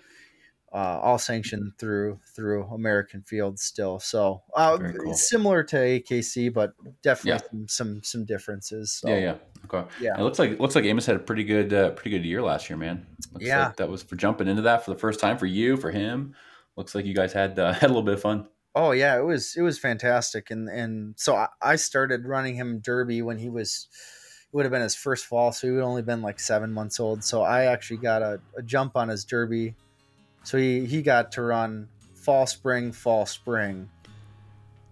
uh, all sanctioned through through American Field still. So uh, cool. similar to A K C, but definitely yeah. some, some some differences. So. Yeah, yeah, okay. Yeah, and it looks like it looks like Amos had a pretty good uh, pretty good year last year, man. Looks yeah, like that was for jumping into that for the first time for you for him. Looks like you guys had uh, had a little bit of fun. Oh yeah, it was it was fantastic, and and so I, I started running him Derby when he was, it would have been his first fall, so he would have only been like seven months old. So I actually got a, a jump on his Derby, so he he got to run fall spring fall spring.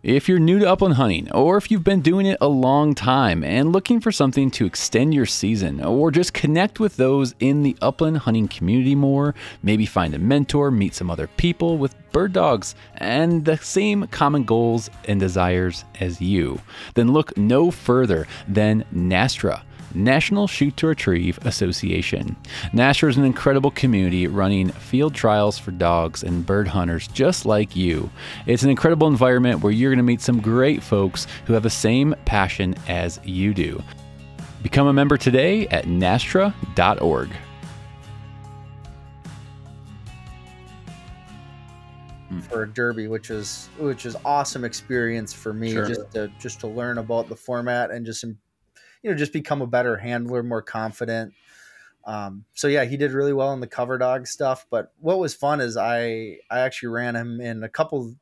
If you're new to upland hunting, or if you've been doing it a long time and looking for something to extend your season, or just connect with those in the upland hunting community more, maybe find a mentor, meet some other people with bird dogs and the same common goals and desires as you, then look no further than N S T R A, National Shoot to Retrieve Association. N S T R A is an incredible community running field trials for dogs and bird hunters just like you. It's an incredible environment where you're going to meet some great folks who have the same passion as you do. Become a member today at N S T R A dot org. For a Derby, which is which is awesome experience for me, sure. just to just to learn about the format and just you know, just become a better handler, more confident. Um, so yeah, he did really well in the cover dog stuff. But what was fun is I, I actually ran him in a couple,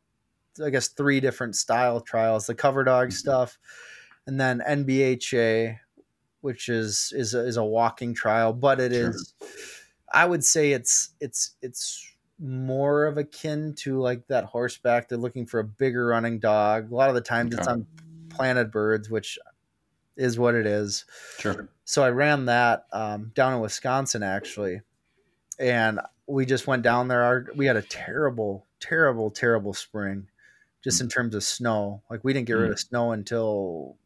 I guess, three different style trials, the cover dog stuff, and then N B H A, which is, is a, is a walking trial, but it sure. is, I would say it's, it's, it's more of akin to like that horseback. They're looking for a bigger running dog. A lot of the times okay. it's on planted birds, which is what it is. Sure. So I ran that um, down in Wisconsin actually. And we just went down there. Our, we had a terrible, terrible, terrible spring just mm. in terms of snow. Like we didn't get mm. rid of snow until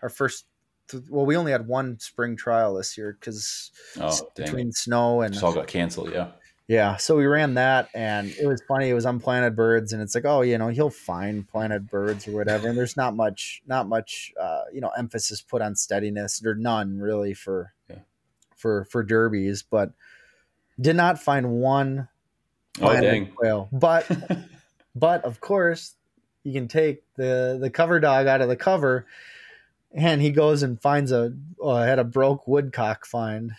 our first, th- well, we only had one spring trial this year because oh, between it. snow and it's all got canceled. Yeah. Yeah. So we ran that and it was funny. It was on planted birds and it's like, oh, you know, he'll find planted birds or whatever. And there's not much, not much, uh, you know, emphasis put on steadiness. There's none really for, yeah. for, for derbies, but did not find one planted oh, quail. But, but of course you can take the, the cover dog out of the cover and he goes and finds a, oh, I had a broke woodcock find.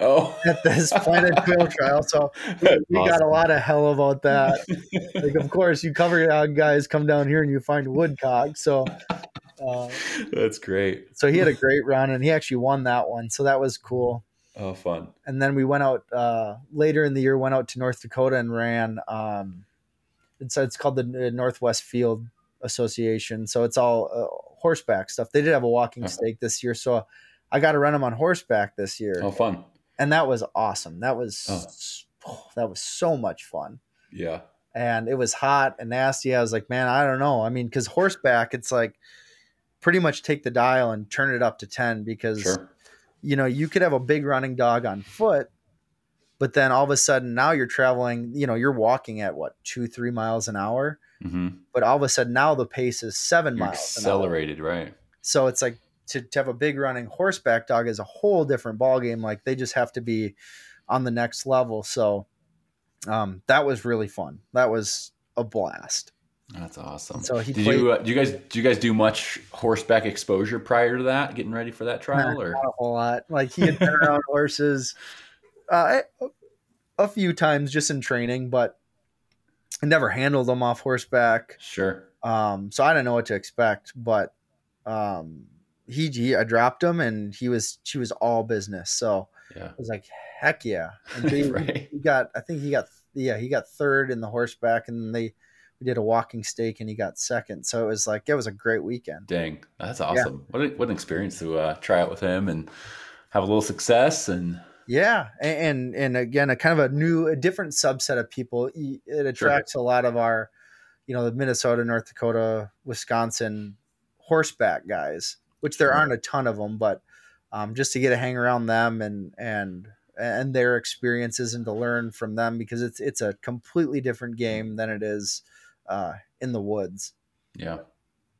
Oh, at this planted quail trial. So we, we awesome. got a lot of hell about that. Like, of course, you cover your dog guys come down here and you find woodcock. So uh, that's great. So he had a great run and he actually won that one. So that was cool. Oh, fun. And then we went out uh, later in the year, went out to North Dakota and ran. Um, it's, it's called the Northwest Field Association. So it's all uh, horseback stuff. They did have a walking uh-huh. stake this year. So I got to run them on horseback this year. Oh, fun. And that was awesome. That was oh. Oh, that was so much fun. Yeah. And it was hot and nasty. I was like, man, I don't know. I mean, because horseback, it's like pretty much take the dial and turn it up to ten because, sure. you know, you could have a big running dog on foot, but then all of a sudden now you're traveling, you know, you're walking at what, two, three miles an hour. Mm-hmm. But all of a sudden now the pace is seven you're miles accelerated, an hour. Right. So it's like, To, to have a big running horseback dog is a whole different ballgame. Like they just have to be on the next level. So um, that was really fun. That was a blast. That's awesome. So he did played, you, uh, do you guys, do you guys do much horseback exposure prior to that, getting ready for that trial? Not, or? Not a whole lot. Like he had been around horses uh, a few times just in training, but I never handled them off horseback. Sure. Um, so I didn't know what to expect, but um, He, he, I dropped him and he was, she was all business. So yeah. I was like, heck yeah. And he, right. he got, I think he got, yeah, he got third in the horseback and then they we did a walking stake and he got second. So it was like, it was a great weekend. Dang. That's awesome. Yeah. What a, what an experience to uh, try out with him and have a little success. And yeah. And, and again, a kind of a new, a different subset of people. It attracts sure. a lot of our, you know, the Minnesota, North Dakota, Wisconsin horseback guys. Which there aren't a ton of them, but um, just to get to hang around them and and and their experiences and to learn from them because it's it's a completely different game than it is uh, in the woods. Yeah.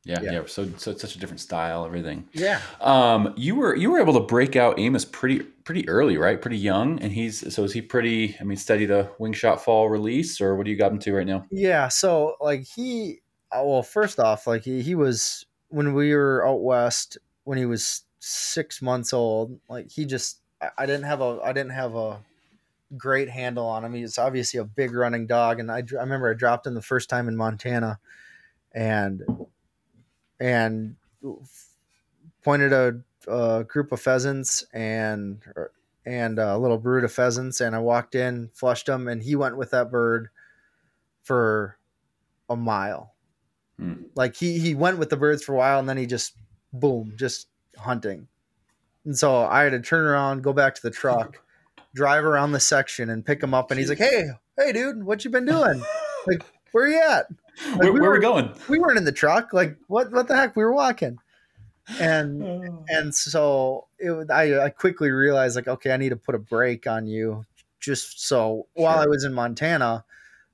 Yeah, yeah, yeah. So, so it's such a different style, everything. Yeah. Um, you were you were able to break out Amos pretty pretty early, right? Pretty young, and he's so is he pretty? I mean, steady to wing shot fall release, or what do you got him to right now? Yeah. So like he, well, first off, like he he was. When we were out west, when he was six months old, like he just, I didn't have a, I didn't have a great handle on him. He's obviously a big running dog. And I, I remember I dropped him the first time in Montana and and pointed a, a group of pheasants and and a little brood of pheasants, and I walked in, flushed them, and he went with that bird for a mile. Hmm. Like he he went with the birds for a while, and then he just boom, just hunting. And so I had to turn around, go back to the truck, drive around the section, and pick him up. And he's like, "Hey, hey, dude, what you been doing? Like, where you at? Like, where we where were, we going? We weren't in the truck. Like, what? What the heck? We were walking." And oh. and so it, I, I quickly realized, like, okay, I need to put a brake on you. Just so sure. While I was in Montana,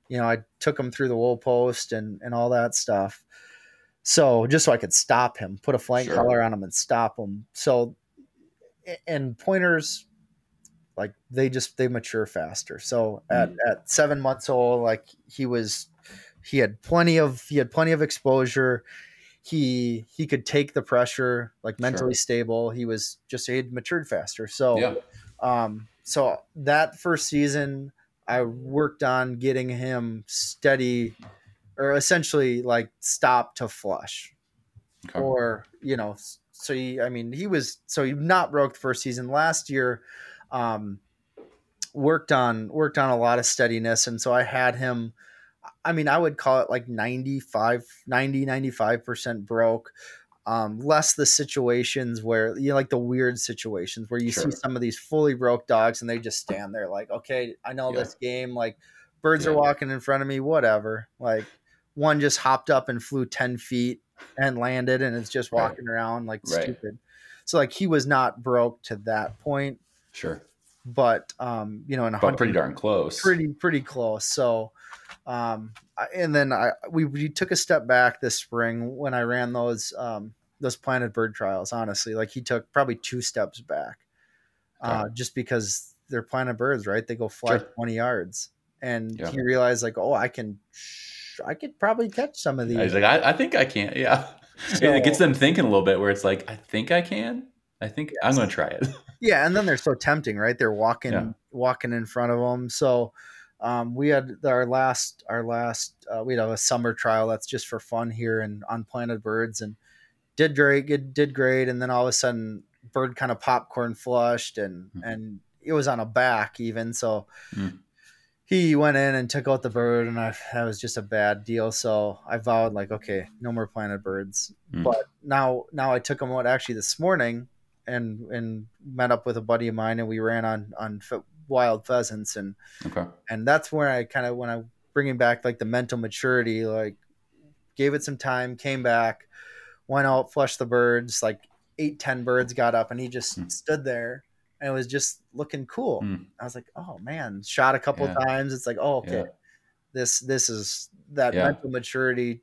you know, I took him through the wool post and and all that stuff. So just so I could stop him, put a flank sure. collar on him, and stop him. So. And pointers, like they just, they mature faster. So at, mm. at seven months old, like he was, he had plenty of, he had plenty of exposure. He, he could take the pressure, like mentally sure. stable. He was just, he had matured faster. So, yeah. um, so that first season I worked on getting him steady, or essentially like stop to flush okay. or, you know, So, he, I mean, he was, so he not broke the first season last year, um, worked on, worked on a lot of steadiness. And so I had him, I mean, I would call it like ninety-five, ninety, ninety-five percent broke, um, less the situations where, you know, like the weird situations where you sure. see some of these fully broke dogs and they just stand there like, okay, I know yeah. this game, like birds yeah. are walking in front of me, whatever. Like one just hopped up and flew ten feet. And landed, and it's just walking right. around like right. stupid. So like he was not broke to that point, sure. But um, you know, in a pretty darn close, pretty pretty close. So, um, I, and then I we, we took a step back this spring when I ran those um those planted bird trials. Honestly, like he took probably two steps back, uh, right. just because they're planted birds, right? They go fly sure. twenty yards, and yeah. he realized like, oh, I can. Sh- I could probably catch some of these. I was like, I, I think I can. Yeah. So, it gets them thinking a little bit where it's like, I think I can, I think yes. I'm going to try it. Yeah. And then they're so tempting, right? They're walking, yeah. walking in front of them. So um, we had our last, our last, uh, we had a summer trial. That's just for fun here and on planted birds, and did great, did, did great. And then all of a sudden bird kind of popcorn flushed and, mm-hmm. and it was on a back even. So mm. he went in and took out the bird, and I, that was just a bad deal. So I vowed, like, okay, no more planted birds. Mm. But now, now I took him out actually this morning, and and met up with a buddy of mine, and we ran on on wild pheasants, and okay. and that's where I kind of when I bringing back like the mental maturity, like gave it some time, came back, went out, flushed the birds, like eight ten birds got up, and he just mm. stood there. And it was just looking cool. Mm. I was like, oh man, shot a couple yeah. times. It's like, oh, okay. Yeah. This, this is that yeah. mental maturity.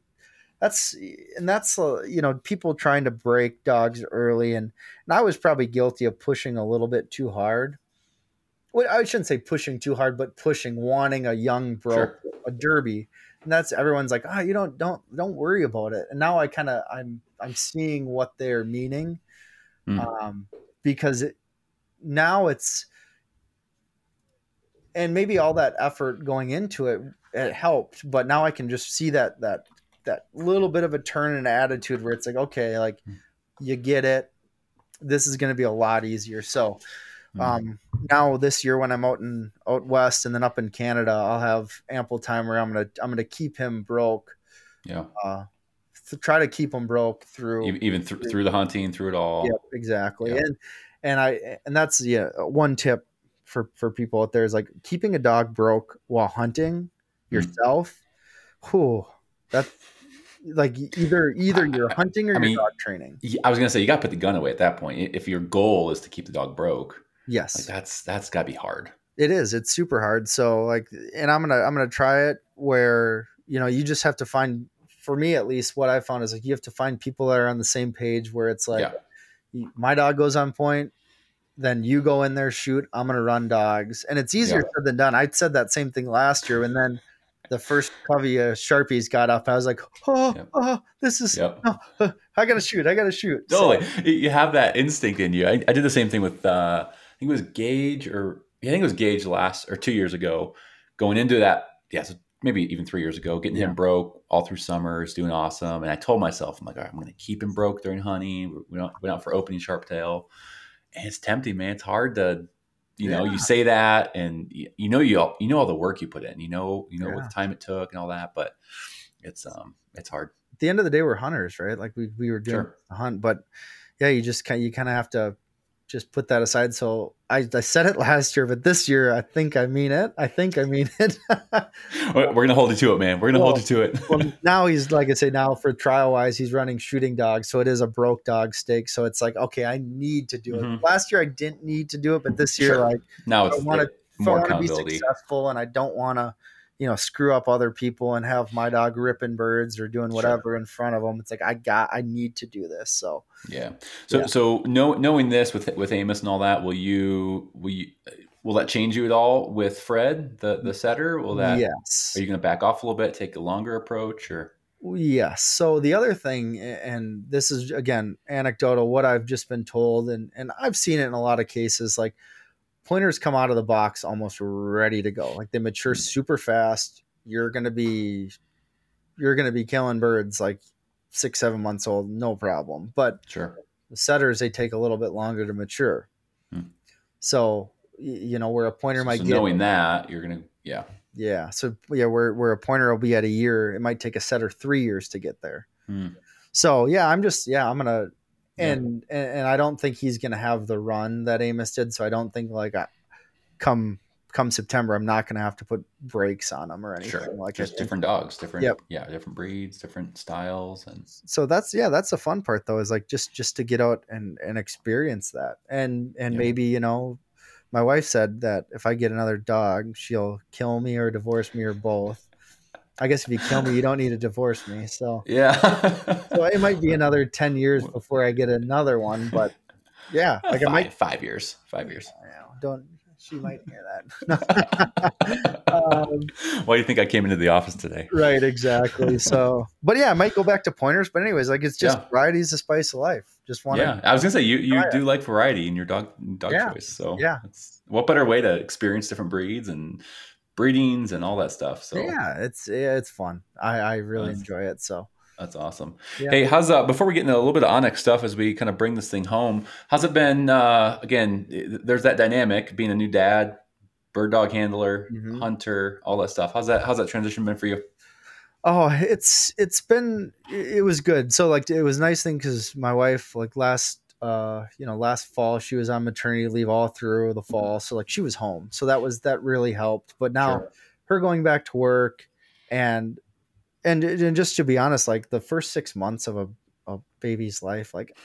That's, and that's, uh, you know, people trying to break dogs early. And, and I was probably guilty of pushing a little bit too hard. Well, I shouldn't say pushing too hard, but pushing, wanting a young broke, sure. a derby. And that's, everyone's like, oh, you don't, don't, don't worry about it. And now I kind of, I'm, I'm seeing what they're meaning. Mm. Um, because it, now it's, and maybe all that effort going into it, it helped, but now I can just see that, that, that little bit of a turn in attitude where it's like, okay, like you get it, this is going to be a lot easier. So, um, mm-hmm. now this year when I'm out in out West and then up in Canada, I'll have ample time where I'm going to, I'm going to keep him broke. Yeah. Uh, to try to keep him broke through even th- through, through the hunting, through it all. Yeah, exactly. Yeah. And, And I, and that's yeah. one tip for, for people out there is like keeping a dog broke while hunting yourself. Mm-hmm. Whew, that's like either, either you're I, hunting or I you're mean, dog training. I was going to say, you got to put the gun away at that point. If your goal is to keep the dog broke. Yes. Like that's, that's gotta be hard. It is. It's super hard. So like, and I'm going to, I'm going to try it where, you know, you just have to find, for me, at least what I found is like, you have to find people that are on the same page where it's like, yeah. my dog goes on point, then you go in there, shoot, I'm going to run dogs. And it's easier yeah. said than done. I said that same thing last year. And then the first covey of Sharpies got up. I was like, oh, yep. oh this is, yep. oh, I got to shoot. I got to shoot. Totally. So, you have that instinct in you. I, I did the same thing with, uh, I think it was Gage or I think it was Gage last or two years ago going into that. Yeah. So maybe even three years ago, getting yeah. him broke all through summer, is doing awesome. And I told myself, I'm like, all right, I'm going to keep him broke during hunting. We went out for opening sharptail. And it's tempting, man. It's hard to, you yeah. know, you say that and you, you know, you all, you know, all the work you put in, you know, you know, yeah. what the time it took and all that, but it's, um, it's hard. At the end of the day, we're hunters, right? Like we, we were doing sure. a hunt, but yeah, you just kind you kind of have to just put that aside. So I, I said it last year, but this year I think I mean it. I think I mean it. We're going to hold you to it, man. We're going to well, hold you to it. Well, now he's, like I say, now for trial wise, he's running shooting dogs. So it is a broke dog stake. So it's like, okay, I need to do it. Mm-hmm. Last year I didn't need to do it, but this year sure. like, now it's I want to be successful and I don't want to, you know, screw up other people and have my dog ripping birds or doing whatever sure. in front of them. It's like, I got, I need to do this. So, yeah. So, yeah. so know, knowing this with, with Amos and all that, will you, will you, will that change you at all with Fred, the, the setter? Will that, yes. Are you going to back off a little bit, take a longer approach or? Yes. So the other thing, and this is again, anecdotal, what I've just been told, and, and I've seen it in a lot of cases, like, pointers come out of the box almost ready to go. Like they mature super fast. You're going to be, you're going to be killing birds like six, seven months old. No problem. But sure. the setters, they take a little bit longer to mature. Hmm. So, you know, where a pointer so, might so get knowing that you're going to, yeah. Yeah. So yeah, where, where a pointer will be at a year, it might take a setter three years to get there. Hmm. So yeah, I'm just, yeah, I'm going to, And, yeah. and and I don't think he's going to have the run that Amos did. So I don't think like I, come come September, I'm not going to have to put brakes on him or anything. Sure. Like just different dogs, different, yep. yeah, different breeds, different styles. And so that's, yeah, that's the fun part though, is like just, just to get out and, and experience that. And, and yeah. maybe, you know, my wife said that if I get another dog, she'll kill me or divorce me or both. I guess if you kill me, you don't need to divorce me. So yeah, so it might be another ten years before I get another one. But yeah, like five, I might five years, five years. Don't she might hear that? um, Why do you think I came into the office today? Right, exactly. So, but yeah, I might go back to pointers. But anyways, like it's just yeah. variety is the spice of life. Just want. Yeah, I was gonna say you you do it. Like variety in your dog dog yeah. choice. So yeah, it's, what better way to experience different breeds and breedings and all that stuff. So yeah, it's, yeah, it's fun. I, I really that's, enjoy it. So that's awesome. Yeah. Hey, how's uh before we get into a little bit of OnX stuff, as we kind of bring this thing home, how's it been? Uh, again, there's that dynamic being a new dad, bird dog handler, mm-hmm. hunter, all that stuff. How's that, how's that transition been for you? Oh, it's, it's been, it was good. So like, it was a nice thing, cause my wife, like last, uh, you know, last fall she was on maternity leave all through the fall. So like she was home. So that was, that really helped. But now sure. her going back to work and, and, and just to be honest, like the first six months of a, a baby's life, like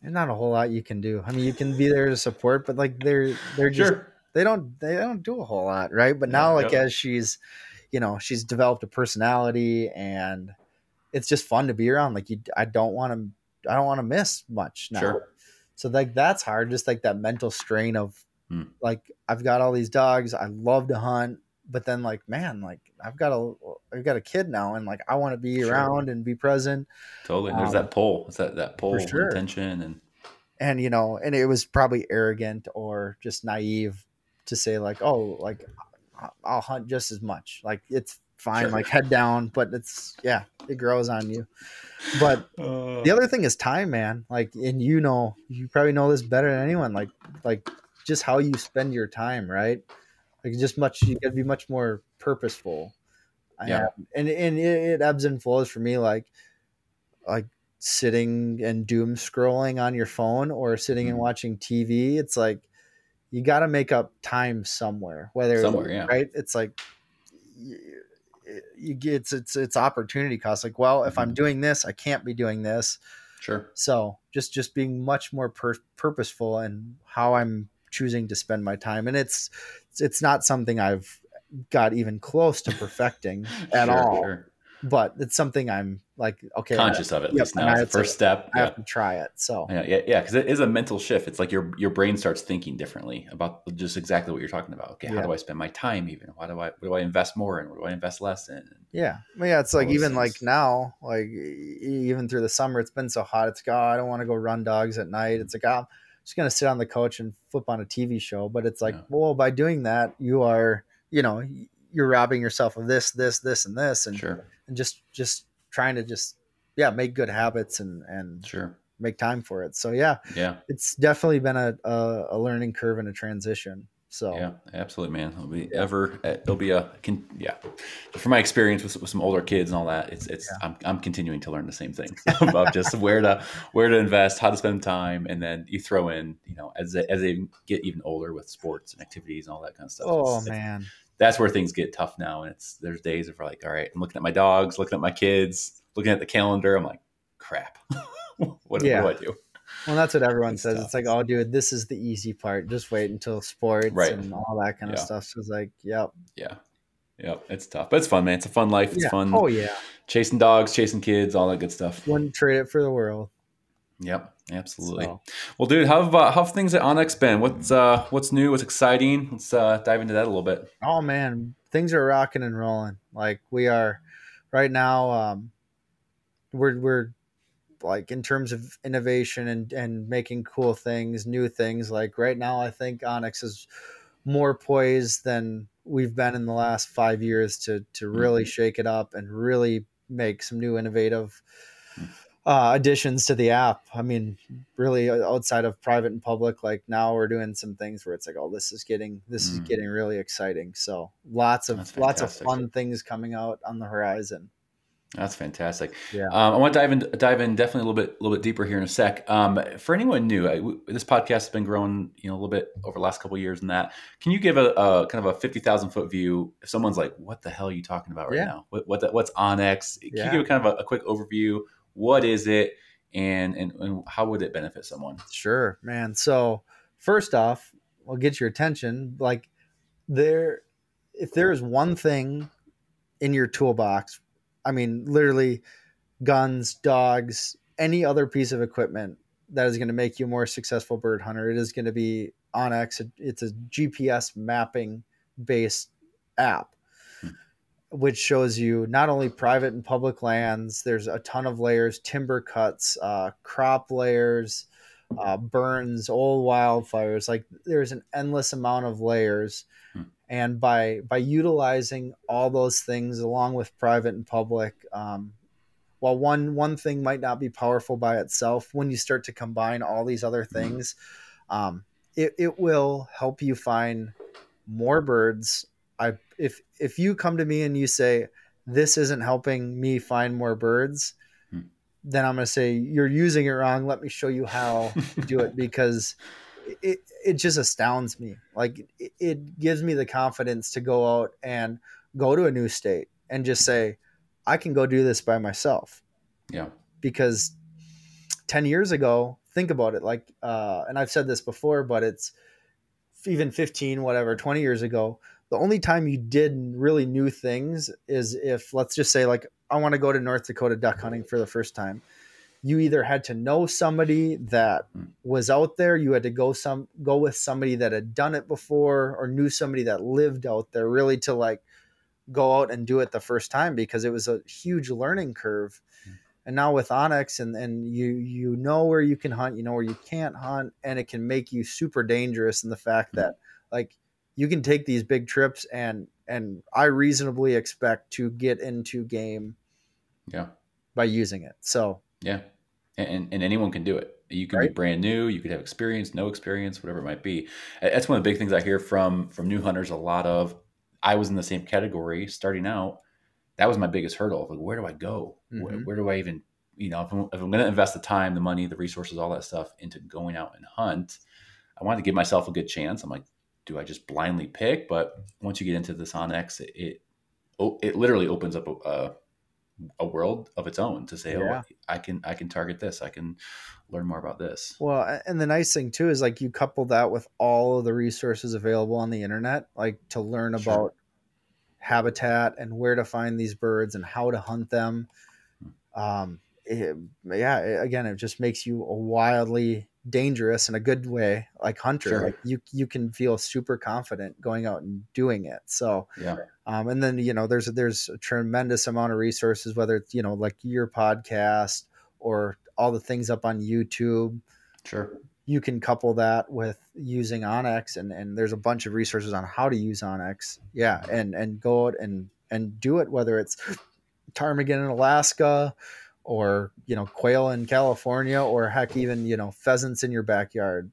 there's not a whole lot you can do. I mean, you can be there to support, but like they're, they're just, sure. they don't, they don't do a whole lot. Right. But now yeah, like yeah. as she's, you know, she's developed a personality and it's just fun to be around. Like you, I don't want to, I don't want to miss much now. Sure. So like, that's hard. Just like that mental strain of hmm. like, I've got all these dogs. I love to hunt, but then like, man, like I've got a, I've got a kid now and like, I want to be sure. around and be present. Totally. Um, There's that pull. It's that, that pull sure. tension and, and, you know, and it was probably arrogant or just naive to say like, oh, like I'll hunt just as much. Like it's fine. Sure. Like head down, but it's, yeah, it grows on you. But uh, the other thing is time, man. Like, and you know, you probably know this better than anyone, like, like just how you spend your time, right? Like just much, you gotta be much more purposeful. Yeah. And, and it, it ebbs and flows for me, like, like sitting and doom scrolling on your phone or sitting mm-hmm. and watching T V. It's like, you got to make up time somewhere, whether somewhere, yeah. right. It's like, you, you get it's, it's it's opportunity cost. Like, well, if mm-hmm. I'm doing this, I can't be doing this. Sure. So just just being much more per- purposeful in how I'm choosing to spend my time, and it's it's not something I've got even close to perfecting at sure, all. Sure. But it's something I'm like okay conscious I, of at yep, least now. It's the first to, step. I yeah. have to try it. So yeah, yeah, yeah, because it is a mental shift. It's like your your brain starts thinking differently about just exactly what you're talking about. Okay, yeah. how do I spend my time? Even why do I what do I invest more in? What do I invest less in? Yeah, well, yeah. It's like even things. Like now, like even through the summer, it's been so hot. It's like oh, I don't want to go run dogs at night. It's like oh, I'm just gonna sit on the couch and flip on a T V show. But it's like yeah. well, by doing that, you are you know. you're robbing yourself of this, this, this, and this, and sure. and just, just trying to just, yeah, make good habits and, and sure. make time for it. So yeah, yeah, it's definitely been a, a, a learning curve and a transition. So yeah, absolutely, man. It'll be yeah. ever, it'll be a, can, yeah. From my experience with, with some older kids and all that, it's, it's, yeah. I'm, I'm continuing to learn the same things about just where to, where to invest, how to spend time. And then you throw in, you know, as they, as they get even older with sports and activities and all that kind of stuff. Oh it's, man. It's, that's where things get tough now. And it's, there's days of like, all right, I'm looking at my dogs, looking at my kids, looking at the calendar. I'm like, crap, what, yeah. what do I do? Well, that's what everyone it's says. Tough. It's like, oh, dude, this is the easy part. Just wait until sports right. and all that kind yeah. of stuff. So it's like, yep. Yeah. Yep. It's tough, but it's fun, man. It's a fun life. It's yeah. fun. Oh, yeah. Chasing dogs, chasing kids, all that good stuff. Wouldn't trade it for the world. Yep. Absolutely. So. Well, dude, how have, uh, how have things at OnX been? What's uh, what's new? What's exciting? Let's uh, dive into that a little bit. Oh, man. Things are rocking and rolling. Like we are right now, um, we're we're – like in terms of innovation and, and making cool things, new things. Like right now, I think OnX is more poised than we've been in the last five years to, to really mm-hmm. shake it up and really make some new innovative uh, additions to the app. I mean, really outside of private and public, like now we're doing some things where it's like, oh, this is getting, this mm-hmm. is getting really exciting. So lots of, lots of fun things coming out on the horizon. That's fantastic. Yeah. Um, I want to dive in, dive in definitely a little bit, a little bit deeper here in a sec. Um, for anyone new, I, w- this podcast has been growing, you know, a little bit over the last couple of years and that, can you give a, a kind of a fifty thousand foot view? If someone's like, what the hell are you talking about right yeah. now? What, what the, what's OnX? Can yeah. you give a kind of a, a quick overview? What is it? And, and, and how would it benefit someone? Sure, man. So first off, I'll get your attention. Like there, if there is one thing in your toolbox, I mean, literally guns, dogs, any other piece of equipment that is going to make you a more successful bird hunter. It is going to be OnX. It's a G P S mapping based app, hmm. which shows you not only private and public lands. There's a ton of layers, timber cuts, uh, crop layers, uh, burns, old wildfires. Like there's an endless amount of layers. Hmm. And by by utilizing all those things along with private and public, um, while one one thing might not be powerful by itself, when you start to combine all these other things, um, it, it will help you find more birds. I if if you come to me and you say, this isn't helping me find more birds, hmm. then I'm going to say, you're using it wrong. Let me show you how to do it, because it it just astounds me. Like it, it gives me the confidence to go out and go to a new state and just say, I can go do this by myself. Yeah. Because ten years ago, think about it. Like, uh, and I've said this before, but it's even fifteen, whatever, twenty years ago, the only time you did really new things is if, let's just say like, I want to go to North Dakota duck hunting for the first time. You either had to know somebody that was out there, you had to go some go with somebody that had done it before or knew somebody that lived out there, really to like go out and do it the first time, because it was a huge learning curve. Mm. And now with OnX and, and you you know where you can hunt, you know where you can't hunt, and it can make you super dangerous in the fact mm. that like you can take these big trips and and I reasonably expect to get into game yeah. by using it. So yeah. And and anyone can do it. You can right. be brand new. You could have experience, no experience, whatever it might be. That's one of the big things I hear from, from new hunters a lot of. I was in the same category starting out. That was my biggest hurdle. Like, where do I go? Mm-hmm. Where, where do I even, you know, if I'm, if I'm going to invest the time, the money, the resources, all that stuff into going out and hunt, I wanted to give myself a good chance. I'm like, do I just blindly pick? But once you get into this OnX, it, it, it literally opens up a, a a world of its own to say, yeah. oh, I can, I can target this. I can learn more about this. Well, and the nice thing too, is like you couple that with all of the resources available on the internet, like to learn about sure. habitat and where to find these birds and how to hunt them. Um, it, yeah, it, again, it just makes you a wildly dangerous in a good way. Like hunter, sure. like you, you can feel super confident going out and doing it. So, yeah. um, and then, you know, there's, there's a tremendous amount of resources, whether it's, you know, like your podcast or all the things up on YouTube. Sure. you can couple that with using OnX, and, and there's a bunch of resources on how to use OnX. Yeah. And, and go out and, and do it, whether it's ptarmigan in Alaska or, you know, quail in California, or heck, even, you know, pheasants in your backyard.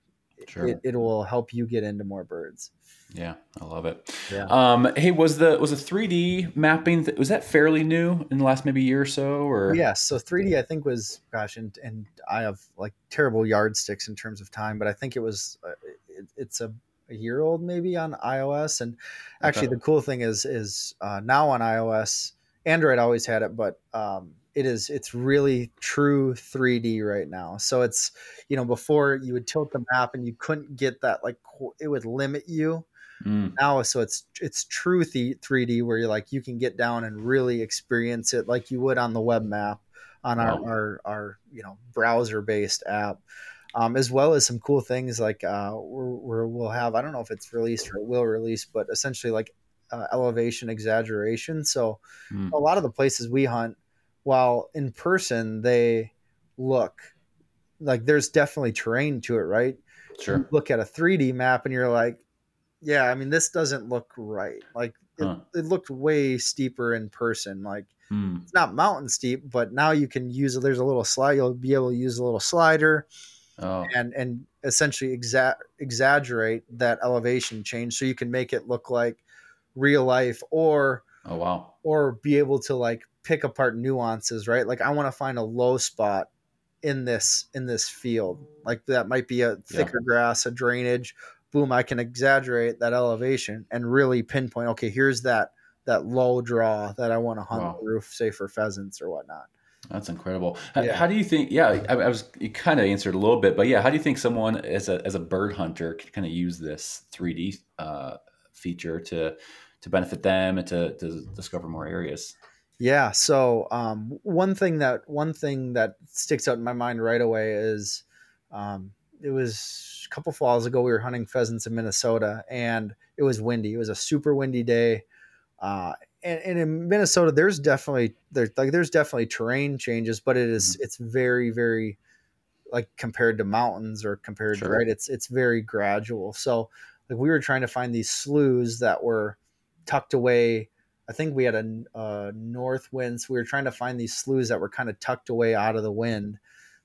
Sure. It, it will help you get into more birds. Yeah, I love it. Yeah. Um, hey, was the was a three D mapping, th- was that fairly new in the last maybe year or so? Or yeah, so three D I think was, gosh, and, and I have like terrible yardsticks in terms of time, but I think it was, uh, it, it's a, a year old maybe on iOS. And actually okay. The cool thing is, is uh, now on iOS, Android always had it, but um, it is, it's really true three D right now. So it's, you know, before you would tilt the map and you couldn't get that, like it would limit you. Mm. Now, so it's it's true three D where you're like you can get down and really experience it like you would on the web map on wow. our, our our you know browser based app, um, as well as some cool things like uh, where we'll have, I don't know if it's released or it will release, but essentially like uh, elevation exaggeration. So mm. a lot of the places we hunt, while in person they look like there's definitely terrain to it, right? Sure. You look at a three D map and you're like, yeah, I mean, this doesn't look right. Like it, huh. it looked way steeper in person. Like mm. it's not mountain steep, but now you can use, there's a little slide. You'll be able to use a little slider oh. and, and essentially exa- exaggerate that elevation change. So you can make it look like real life, or, oh, wow. or be able to like pick apart nuances, right? Like I want to find a low spot in this, in this field. Like that might be a thicker yeah. grass, a drainage, boom, I can exaggerate that elevation and really pinpoint, okay, here's that, that low draw that I want to hunt wow. the roof, say for pheasants or whatnot. That's incredible. Yeah. How do you think, yeah, I, I was, you kind of answered a little bit, but yeah, how do you think someone as a, as a bird hunter can kind of use this three D uh, feature to, to benefit them and to, to discover more areas? Yeah. So um, one thing that, one thing that sticks out in my mind right away is, um, it was a couple falls ago, we were hunting pheasants in Minnesota and it was windy. It was a super windy day. Uh, and, and in Minnesota, there's definitely, there's like, there's definitely terrain changes, but it is, mm-hmm. it's very, very like compared to mountains or compared sure. to, right. It's, it's very gradual. So like we were trying to find these sloughs that were tucked away. I think we had a, a north wind. So we were trying to find these sloughs that were kind of tucked away out of the wind.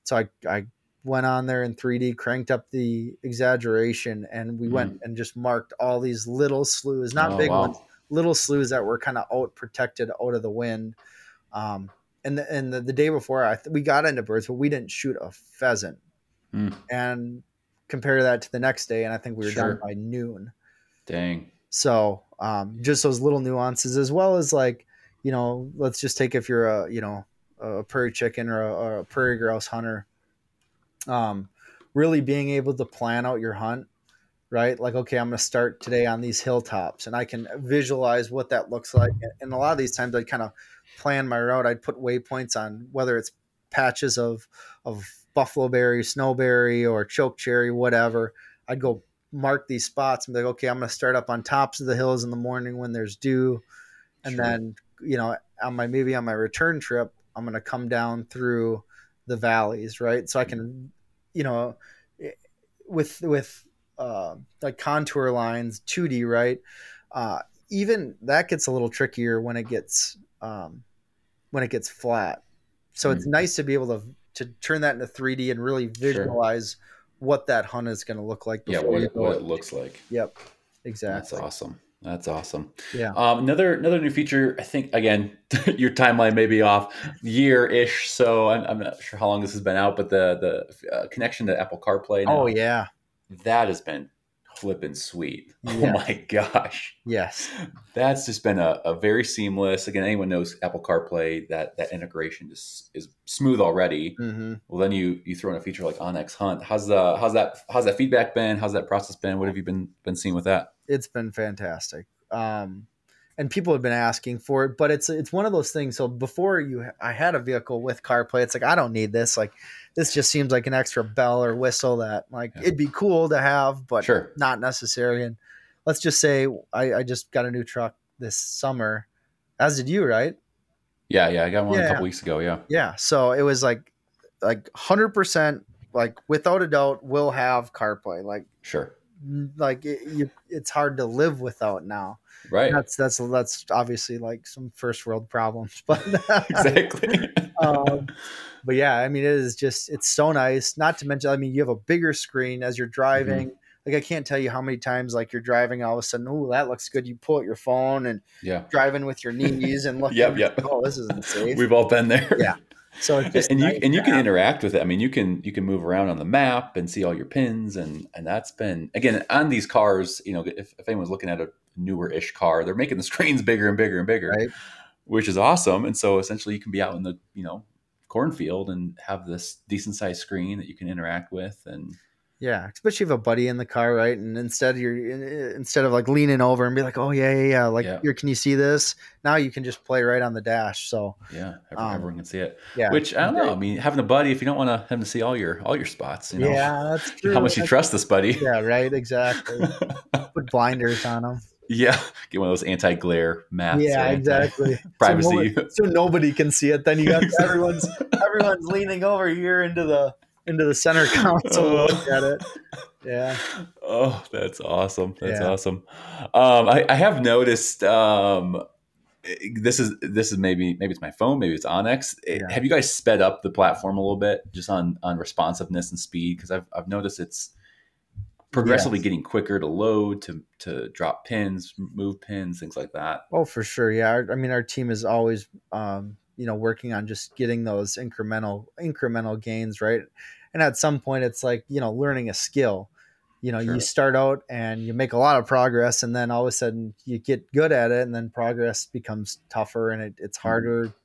So I, I, went on there in three D, cranked up the exaggeration, and we mm. went and just marked all these little sloughs, not oh, big wow. ones, little sloughs that were kind of out protected out of the wind. Um, and the, and the, the day before I th- we got into birds, but we didn't shoot a pheasant mm. and compare that to the next day. And I think we were sure. done by noon. Dang. So um, just those little nuances, as well as like, you know, let's just take, if you're a, you know, a prairie chicken or a, or a prairie grouse hunter, um, really being able to plan out your hunt, right? Like, okay, I'm going to start today on these hilltops and I can visualize what that looks like. And a lot of these times I'd kind of plan my route. I'd put waypoints on whether it's patches of, of buffalo berry, snowberry, or chokecherry, whatever. I'd go mark these spots and be like, okay, I'm going to start up on tops of the hills in the morning when there's dew. And sure. then, you know, on my, maybe on my return trip, I'm going to come down through the valleys, right? So I can, you know, with with uh like contour lines, two D, right? Uh even that gets a little trickier when it gets um when it gets flat. So mm-hmm. it's nice to be able to to turn that into three D and really visualize sure. what that hunt is going to look like before yeah what, you go what it looks like. Yep, exactly. That's awesome. That's awesome. Yeah. Um, another another new feature. I think again, your timeline may be off year ish, so I'm, I'm not sure how long this has been out. But the the uh, connection to Apple CarPlay. Now, oh yeah, that has been flipping sweet. Yes. Oh my gosh. Yes. That's just been a, a very seamless. Again, anyone knows Apple CarPlay. That that integration just is smooth already. Mm-hmm. Well, then you you throw in a feature like OnX Hunt. How's the how's that how's that feedback been? How's that process been? What have you been been seeing with that? It's been fantastic. Um, and people have been asking for it, but it's, it's one of those things. So before you, I had a vehicle with CarPlay. It's like, I don't need this. Like, this just seems like an extra bell or whistle that like, yeah. it'd be cool to have, but sure. not necessary. And let's just say I, I just got a new truck this summer, as did you, right? Yeah. Yeah. I got one yeah. a couple weeks ago. Yeah. Yeah. So it was like, like hundred percent like without a doubt will have CarPlay. Like, sure. Like it, you, it's hard to live without now. Right. That's, that's, that's obviously like some first world problems, but exactly. um, but yeah, I mean, it is just, it's so nice. Not to mention, I mean, you have a bigger screen as you're driving. Mm-hmm. Like, I can't tell you how many times, like, you're driving, all of a sudden, oh, that looks good. You pull out your phone and yeah. driving with your knees and look, yep, yep. oh, this isn't safe. We've all been there. Yeah. So it's just and nice you and you can interact with it. I mean, you can you can move around on the map and see all your pins, and and that's been, again, on these cars. You know, if, if anyone's looking at a newer-ish car, they're making the screens bigger and bigger and bigger, right. which is awesome. And so essentially, you can be out in the you know cornfield and have this decent-sized screen that you can interact with, and yeah, especially if you have a buddy in the car, right? And instead you're instead of like leaning over and be like, oh yeah, yeah, yeah, like yeah. here, can you see this? Now you can just play right on the dash. So yeah, everyone, um, everyone can see it. Yeah, which I don't know. I mean, having a buddy, if you don't want to him to see all your all your spots, you know, yeah, that's true. How much you that's trust true. This buddy? Yeah, right, exactly. Put blinders on him. Yeah, get one of those anti-glare masks. Yeah, right? Exactly. Privacy, so, so nobody can see it. Then you got everyone's everyone's leaning over here into the. into the center console oh. look at it. Yeah. Oh, that's awesome. That's yeah. awesome. Um, I, I have noticed, um, this is, this is maybe, maybe it's my phone, maybe it's OnX. It, yeah. Have you guys sped up the platform a little bit just on, on responsiveness and speed? Cause I've, I've noticed it's progressively yes. getting quicker to load, to, to drop pins, move pins, things like that. Oh, for sure. Yeah. Our, I mean, our team is always, um, you know, working on just getting those incremental, incremental gains. Right. And at some point it's like, you know, learning a skill, you know, sure. you start out and you make a lot of progress, and then all of a sudden you get good at it, and then progress becomes tougher, and it, it's harder mm-hmm.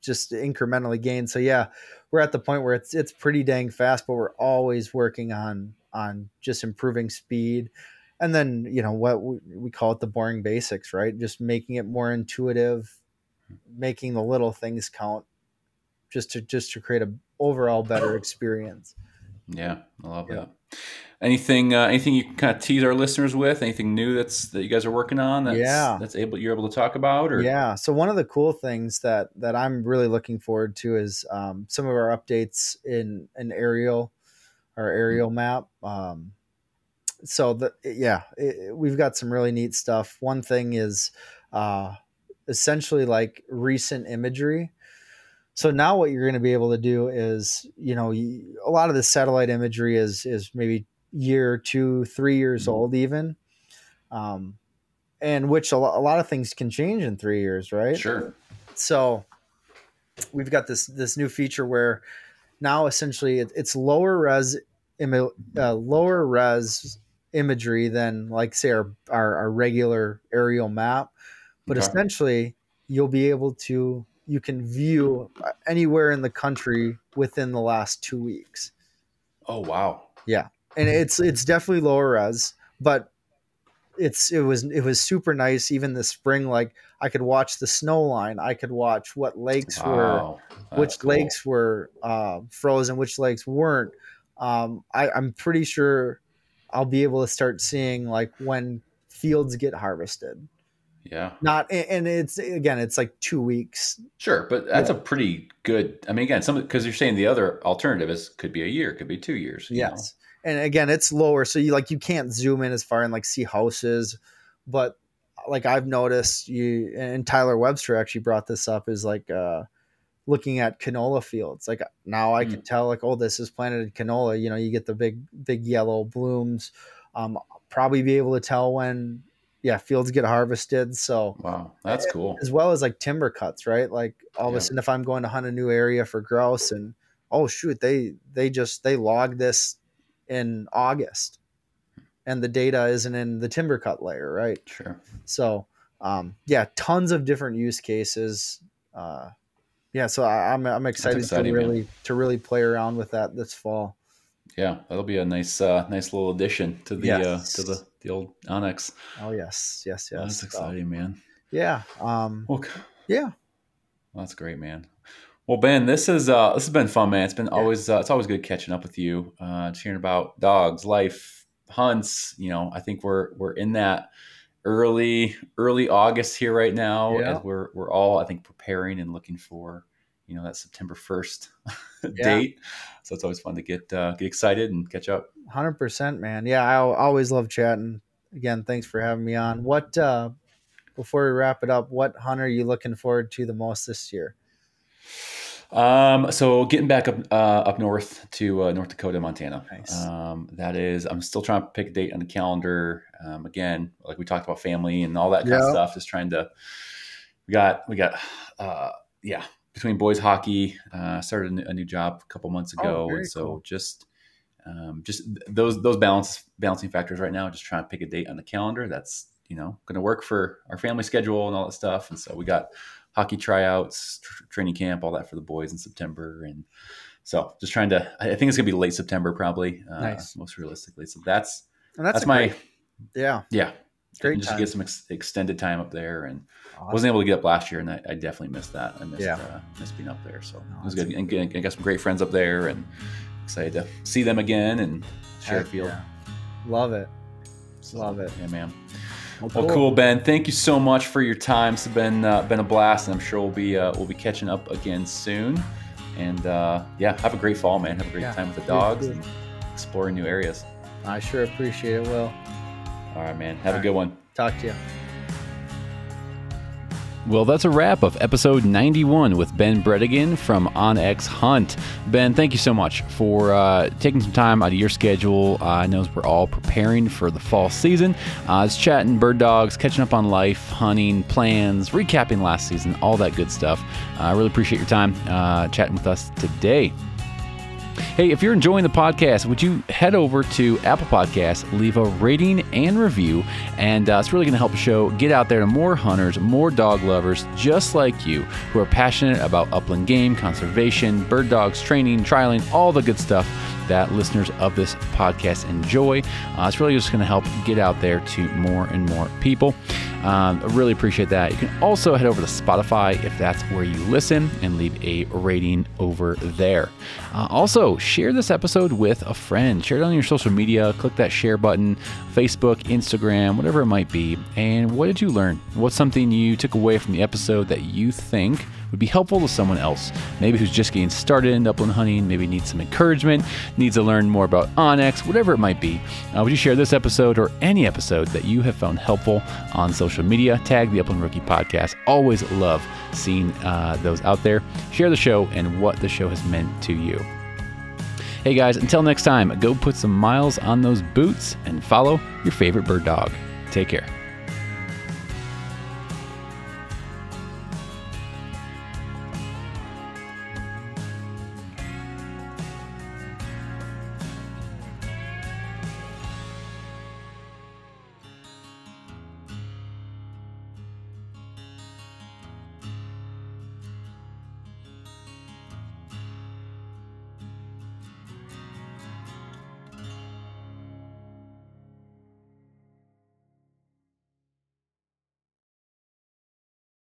just to incrementally gain. So yeah, we're at the point where it's, it's pretty dang fast, but we're always working on, on just improving speed. And then, you know, what we, we call it the boring basics, right? Just making it more intuitive, making the little things count, just to, just to create a, overall better experience. Yeah, I love yeah. that. Anything, uh, anything you can kind of tease our listeners with? Anything new that's that you guys are working on? That's, yeah, that's able you're able to talk about. Or yeah, so one of the cool things that that I'm really looking forward to is um, some of our updates in an aerial, our aerial mm-hmm. map. Um, so the yeah, it, we've got some really neat stuff. One thing is uh, essentially like recent imagery. So now what you're going to be able to do is, you know, a lot of the satellite imagery is is maybe year, two, three years mm-hmm. old even, um, and which a lot, a lot of things can change in three years, right? Sure. So we've got this this new feature where now essentially it, it's lower res, imi- uh, lower res imagery than like say our our, our regular aerial map, but okay. essentially you'll be able to. You can view anywhere in the country within the last two weeks. Oh, wow. Yeah. And it's, it's definitely lower res, but it's, it was, it was super nice. Even this spring, like I could watch the snow line. I could watch what lakes wow. were, which cool. lakes were uh, frozen, which lakes weren't. Um, I, I'm pretty sure I'll be able to start seeing like when fields get harvested. Yeah. Not, and it's, again, it's like two weeks. Sure. But that's yeah. a pretty good, I mean, again, some, cause you're saying the other alternative is could be a year, could be two years. Yes. Know? And again, it's lower. So you like, you can't zoom in as far and like see houses, but like I've noticed you and Tyler Webster actually brought this up is like, uh, looking at canola fields. Like now I mm. can tell like, oh, this is planted canola. You know, you get the big, big yellow blooms, um, probably be able to tell when, yeah, fields get harvested. So wow, that's cool. As well as like timber cuts, right? Like all yeah. of a sudden, if I'm going to hunt a new area for grouse, and oh shoot, they they just they logged this in August, and the data isn't in the timber cut layer, right? Sure. So um, yeah, tons of different use cases. Uh, yeah, so I, I'm I'm excited exciting, to really man. to really play around with that this fall. Yeah, that'll be a nice uh, nice little addition to the yes. uh, to the. The old OnX. Oh yes, yes, yes. That's exciting, um, man. Yeah. Um, okay. Yeah. Well, that's great, man. Well, Ben, this is uh, this has been fun, man. It's been yeah. always uh, it's always good catching up with you, uh, just hearing about dogs, life, hunts. You know, I think we're we're in that early early August here right now. Yeah. As we're we're all I think preparing and looking for you know that September first yeah. date. So it's always fun to get uh, get excited and catch up. one hundred percent, man. Yeah, I always love chatting. Again, thanks for having me on. What uh, before we wrap it up, what hunt are you looking forward to the most this year? Um, so getting back up, uh, up north to, uh, North Dakota, Montana. Nice. Um, that is, I'm still trying to pick a date on the calendar. Um, again, like we talked about family and all that kind yeah. of stuff, just trying to, we got, we got, uh, yeah, between boys hockey, uh, started a new, a new job a couple months ago. Oh, very and so cool. just, um, just those, those balance balancing factors right now, just trying to pick a date on the calendar. That's, you know, going to work for our family schedule and all that stuff. And so we got hockey tryouts, tr- training camp, all that for the boys in September. And so just trying to, I think it's gonna be late September probably, uh, nice. most realistically. So that's, and that's, that's my, great, yeah. Yeah. Great and just time. Get some ex- extended time up there, and awesome. wasn't able to get up last year. And I, I definitely missed that. I missed, yeah. uh, missed being up there. So no, it was good. And, and I got some great friends up there, and excited to see them again and share a field. Yeah. Love it. So, Love it. Yeah, man. Well, cool. well, cool, Ben. Thank you so much for your time. It's been uh, been a blast, and I'm sure we'll be uh, we'll be catching up again soon. And uh, yeah, have a great fall, man. Have a great yeah, time with the dogs and exploring new areas. I sure appreciate it, Will. All right, man. Have All a good right. one. Talk to you. Well, that's a wrap of episode ninety-one with Ben Brettingen from OnX Hunt. Ben, thank you so much for uh, taking some time out of your schedule. Uh, I know we're all preparing for the fall season. Uh, it's chatting bird dogs, catching up on life, hunting, plans, recapping last season, all that good stuff. Uh, I really appreciate your time uh, chatting with us today. Hey, if you're enjoying the podcast, would you head over to Apple Podcasts, leave a rating and review, and uh, it's really going to help the show get out there to more hunters, more dog lovers just like you who are passionate about upland game, conservation, bird dogs, training, trialing, all the good stuff that listeners of this podcast enjoy. Uh, it's really just going to help get out there to more and more people. Um, I really appreciate that. You can also head over to Spotify if that's where you listen and leave a rating over there. Uh, also, share this episode with a friend. Share it on your social media. Click that share button, Facebook, Instagram, whatever it might be. And what did you learn? What's something you took away from the episode that you think would be helpful to someone else, maybe who's just getting started in upland hunting, maybe needs some encouragement, needs to learn more about OnX, whatever it might be. Uh, would you share this episode or any episode that you have found helpful on social media? Tag the Upland Rookie Podcast. Always love seeing uh, those out there. Share the show and what the show has meant to you. Hey guys, until next time, go put some miles on those boots and follow your favorite bird dog. Take care.